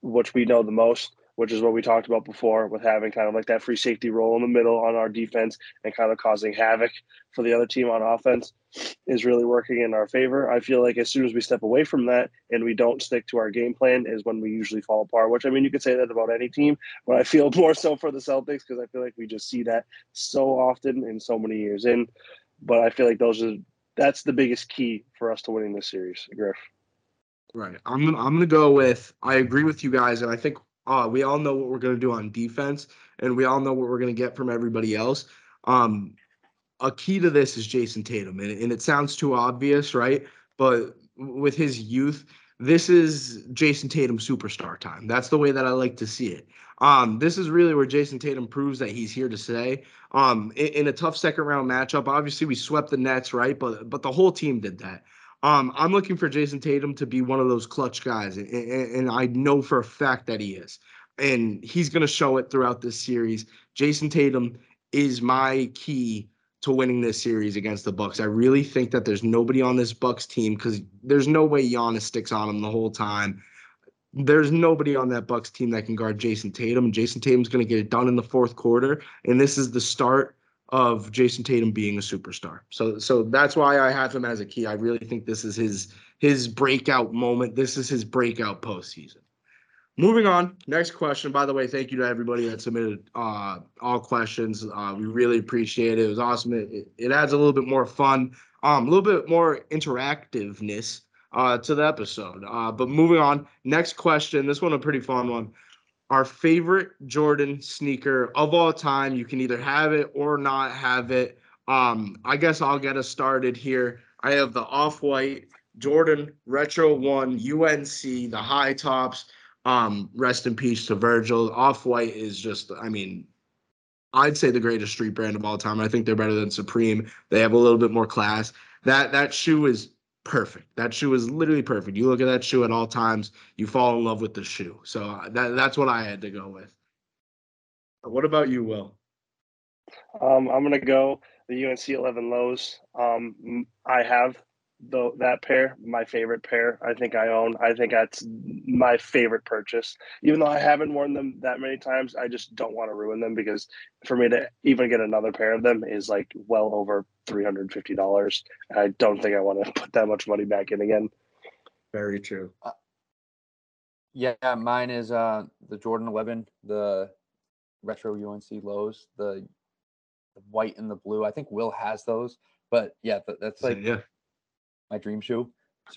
which we know the most, which is what we talked about before with having kind of like that free safety role in the middle on our defense and kind of causing havoc for the other team on offense, is really working in our favor. I feel like as soon as we step away from that and we don't stick to our game plan is when we usually fall apart, which, I mean, you could say that about any team, but I feel more so for the Celtics because I feel like we just see that so often and so many years in. But I feel like that's the biggest key for us to winning this series, Griff. Right. I'm going to go with, I agree with you guys, and I think we all know what we're going to do on defense, and we all know what we're going to get from everybody else. A key to this is Jason Tatum, and it sounds too obvious, right? But with his youth, this is Jason Tatum superstar time. That's the way that I like to see it. This is really where Jason Tatum proves that he's here to stay. In a tough second-round matchup, obviously we swept the Nets, right? But the whole team did that. I'm looking for Jason Tatum to be one of those clutch guys, and I know for a fact that he is. And he's going to show it throughout this series. Jason Tatum is my key to winning this series against the Bucks. I really think that there's nobody on this Bucks team, because there's no way Giannis sticks on him the whole time. There's nobody on that Bucks team that can guard Jason Tatum, and Jason Tatum's going to get it done in the fourth quarter, and this is the start of Jason Tatum being a superstar. So that's why I have him as a key. I really think this is his breakout moment. This is his breakout postseason. Moving on, next question. By the way, thank you to everybody that submitted all questions. We really appreciate it. It was awesome. It adds a little bit more fun, a little bit more interactiveness to the episode. But moving on, next question. This one, a pretty fun one. Our favorite Jordan sneaker of all time. You can either have it or not have it. I guess I'll get us started here. I have the Off-White Jordan Retro 1 UNC, the high tops. Rest in peace to Virgil. Off-White is just, I mean, I'd say the greatest street brand of all time. I think they're better than Supreme. They have a little bit more class. That shoe is perfect. That shoe is literally perfect. You look at that shoe at all times, you fall in love with the shoe. So that's what I had to go with. What about you, Will? I'm going to go the UNC 11 lows. I have that pair, my favorite pair. I think I own. I think that's my favorite purchase. Even though I haven't worn them that many times, I just don't want to ruin them, because for me to even get another pair of them is like well over $350. I don't think I want to put that much money back in again. Very true. Mine is the Jordan 11, the retro UNC lows, the white and the blue. I think Will has those, but yeah, that's like my dream shoe.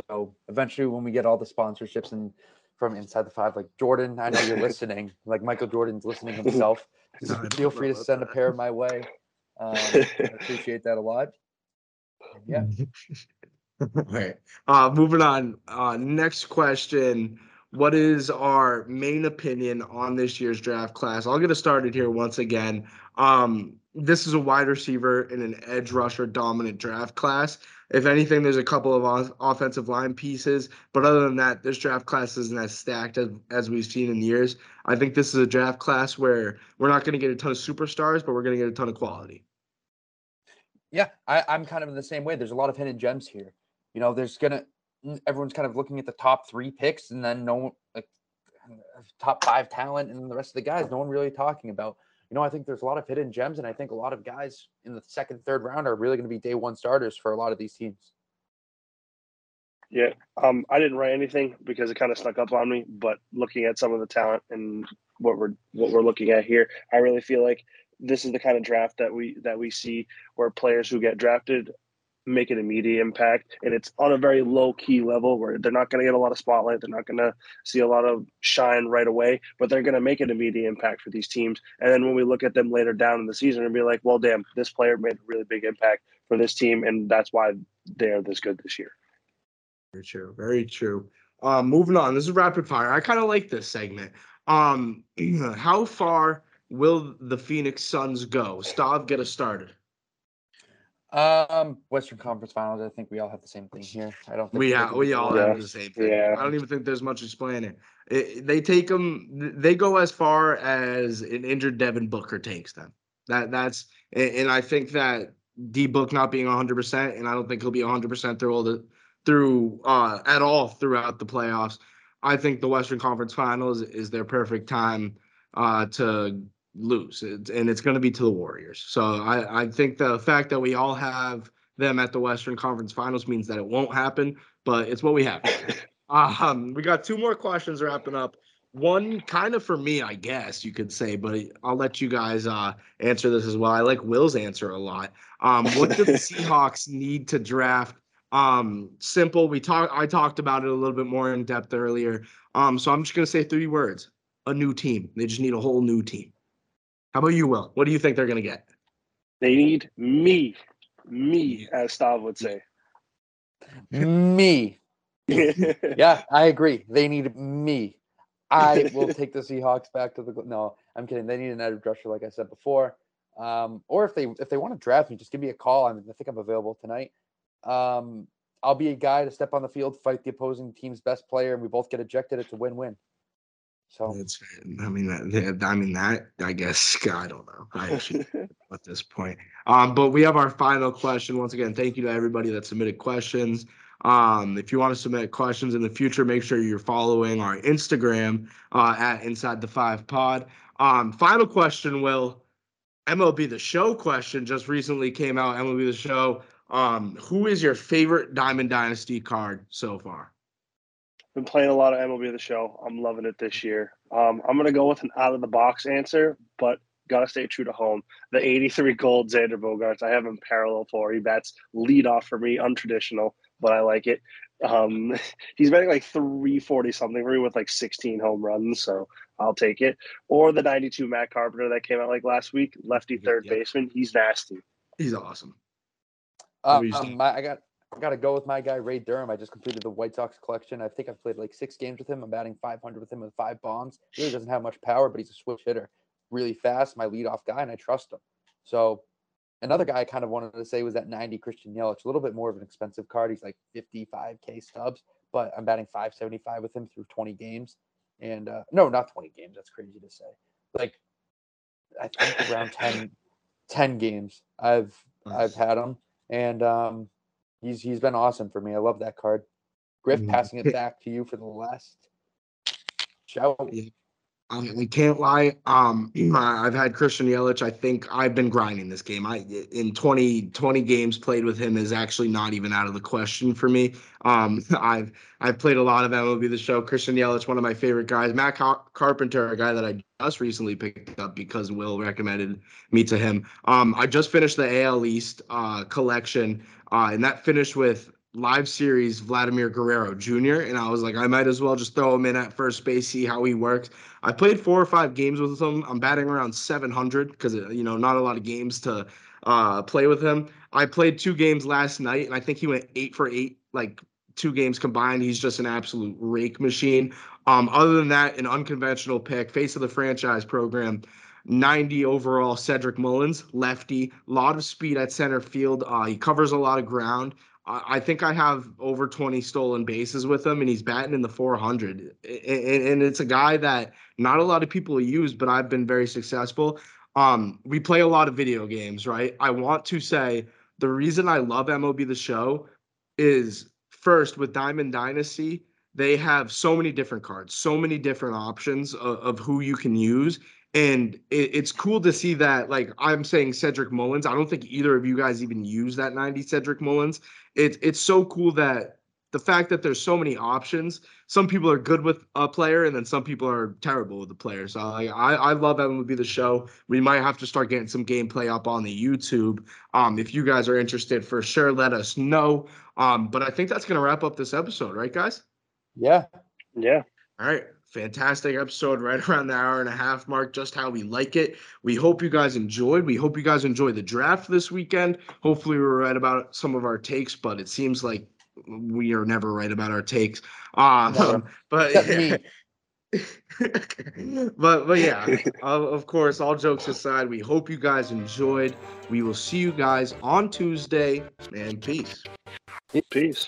So eventually, when we get all the sponsorships and from Inside the Five, like Jordan, I know you're listening. Like Michael Jordan's listening himself. Feel free to send a pair my way. I appreciate that a lot. Yeah. All right. Moving on. Next question. What is our main opinion on this year's draft class? I'll get us started here once again. This is a wide receiver and an edge rusher dominant draft class. If anything, there's a couple of offensive line pieces, but other than that, this draft class isn't as stacked as we've seen in years. I think this is a draft class where we're not going to get a ton of superstars, but we're going to get a ton of quality. Yeah, I'm kind of in the same way. There's a lot of hidden gems here. You know, everyone's kind of looking at the top 3 picks, and then top 5 talent, and then the rest of the guys, no one really talking about. you know, I think there's a lot of hidden gems, and I think a lot of guys in the second, third round are really going to be day one starters for a lot of these teams. Yeah, I didn't write anything because it kind of snuck up on me, but looking at some of the talent and what we're looking at here, I really feel like this is the kind of draft that we see where players who get drafted make an immediate impact, and it's on a very low-key level where they're not going to get a lot of spotlight, they're not going to see a lot of shine right away, but they're going to make an immediate impact for these teams. And then when we look at them later down in the season and be like, well, damn, this player made a really big impact for this team, and that's why they're this good this year. Very true. Very true. Moving on. This is rapid fire. I kind of like this segment. How far will the Phoenix Suns go? Stav, get us started. Western Conference Finals. I think we all have the same thing here. I don't think we all have the same thing. Yeah. I don't even think there's much explaining. They take them. They go as far as an injured Devin Booker takes them. That's and I think that D Book not being 100%, and I don't think he'll be 100% through all the. At all throughout the playoffs. I think the Western Conference Finals is their perfect time to lose, and it's going to be to the Warriors. So I think the fact that we all have them at the Western Conference Finals means that it won't happen, but it's what we have. We got two more questions wrapping up. One kind of for me, I guess you could say, but I'll let you guys answer this as well. I like Will's answer a lot. What do the Seahawks need to draft? Simple. I talked about it a little bit more in depth earlier. So I'm just going to say three words, a new team. They just need a whole new team. How about you, Will? What do you think they're going to get? They need me, as Stav would say. Me. Yeah, I agree. They need me. I will take the Seahawks back to the, no, I'm kidding. They need an edge rusher, like I said before. Or if they want to draft me, just give me a call. I think I'm available tonight. I'll be a guy to step on the field, fight the opposing team's best player, and we both get ejected. It's a win-win. So that's fair. I guess I don't know. I actually at this point. But we have our final question. Once again, thank you to everybody that submitted questions. If you want to submit questions in the future, make sure you're following our Instagram at Inside the Five Pod. Final question, Will. MLB The Show question just recently came out. MLB The Show. Who is your favorite Diamond Dynasty card so far? I've been playing a lot of MLB The Show. I'm loving it this year. I'm going to go with an out-of-the-box answer, but got to stay true to home. The 83 gold Xander Bogaerts I have him parallel for. He bats leadoff for me, untraditional, but I like it. He's batting like 340-something for me with like 16 home runs, so I'll take it. Or the 92 Matt Carpenter that came out like last week, lefty third baseman. He's nasty. He's awesome. I got to go with my guy, Ray Durham. I just completed the White Sox collection. I think I've played like 6 games with him. I'm batting .500 with him with 5 bombs. He really doesn't have much power, but he's a switch hitter. Really fast, my leadoff guy, and I trust him. So another guy I kind of wanted to say was that 90 Christian Yelich. A little bit more of an expensive card. He's like 55K stubs, but I'm batting .575 with him through 20 games. And no, not 20 games. That's crazy to say. Like, I think around 10 games I've had him. And he's been awesome for me. I love that card. Griff, passing it back to you for the last shout. I can't lie. I've had Christian Yelich. I think I've been grinding this game. In 20 games played with him is actually not even out of the question for me. I've played a lot of MLB The Show. Christian Yelich, one of my favorite guys. Matt Carpenter, a guy that I just recently picked up because Will recommended me to him. I just finished the AL East collection, and that finished with live series Vladimir Guerrero Jr. And I was like, I might as well just throw him in at first base, see how he works. I played 4 or 5 games with him. I'm batting around .700 because, not a lot of games to play with him. I played 2 games last night, and I think he went 8 for 8, like 2 games combined. He's just an absolute rake machine. Other than that, an unconventional pick, face of the franchise program, 90 overall Cedric Mullins, lefty, lot of speed at center field. He covers a lot of ground. I think I have over 20 stolen bases with him, and he's batting in the 400. And it's a guy that not a lot of people use, but I've been very successful. We play a lot of video games, right? I want to say the reason I love MLB The Show is, first, with Diamond Dynasty, they have so many different cards, so many different options of who you can use. And it's cool to see that, like I'm saying, Cedric Mullins. I don't think either of you guys even use that 90 Cedric Mullins. It's so cool that the fact that there's so many options. Some people are good with a player, and then some people are terrible with the player. So I love MLB The Show. We might have to start getting some gameplay up on the YouTube. If you guys are interested, for sure, let us know. But I think that's going to wrap up this episode, right, guys? Yeah. Yeah. All right. Fantastic episode right around the hour and a half mark, just how we like it. We hope you guys enjoyed. We hope you guys enjoy the draft this weekend. Hopefully we were right about some of our takes, but it seems like we are never right about our takes. But yeah, of course, all jokes aside, we hope you guys enjoyed. We will see you guys on Tuesday, and peace. Peace.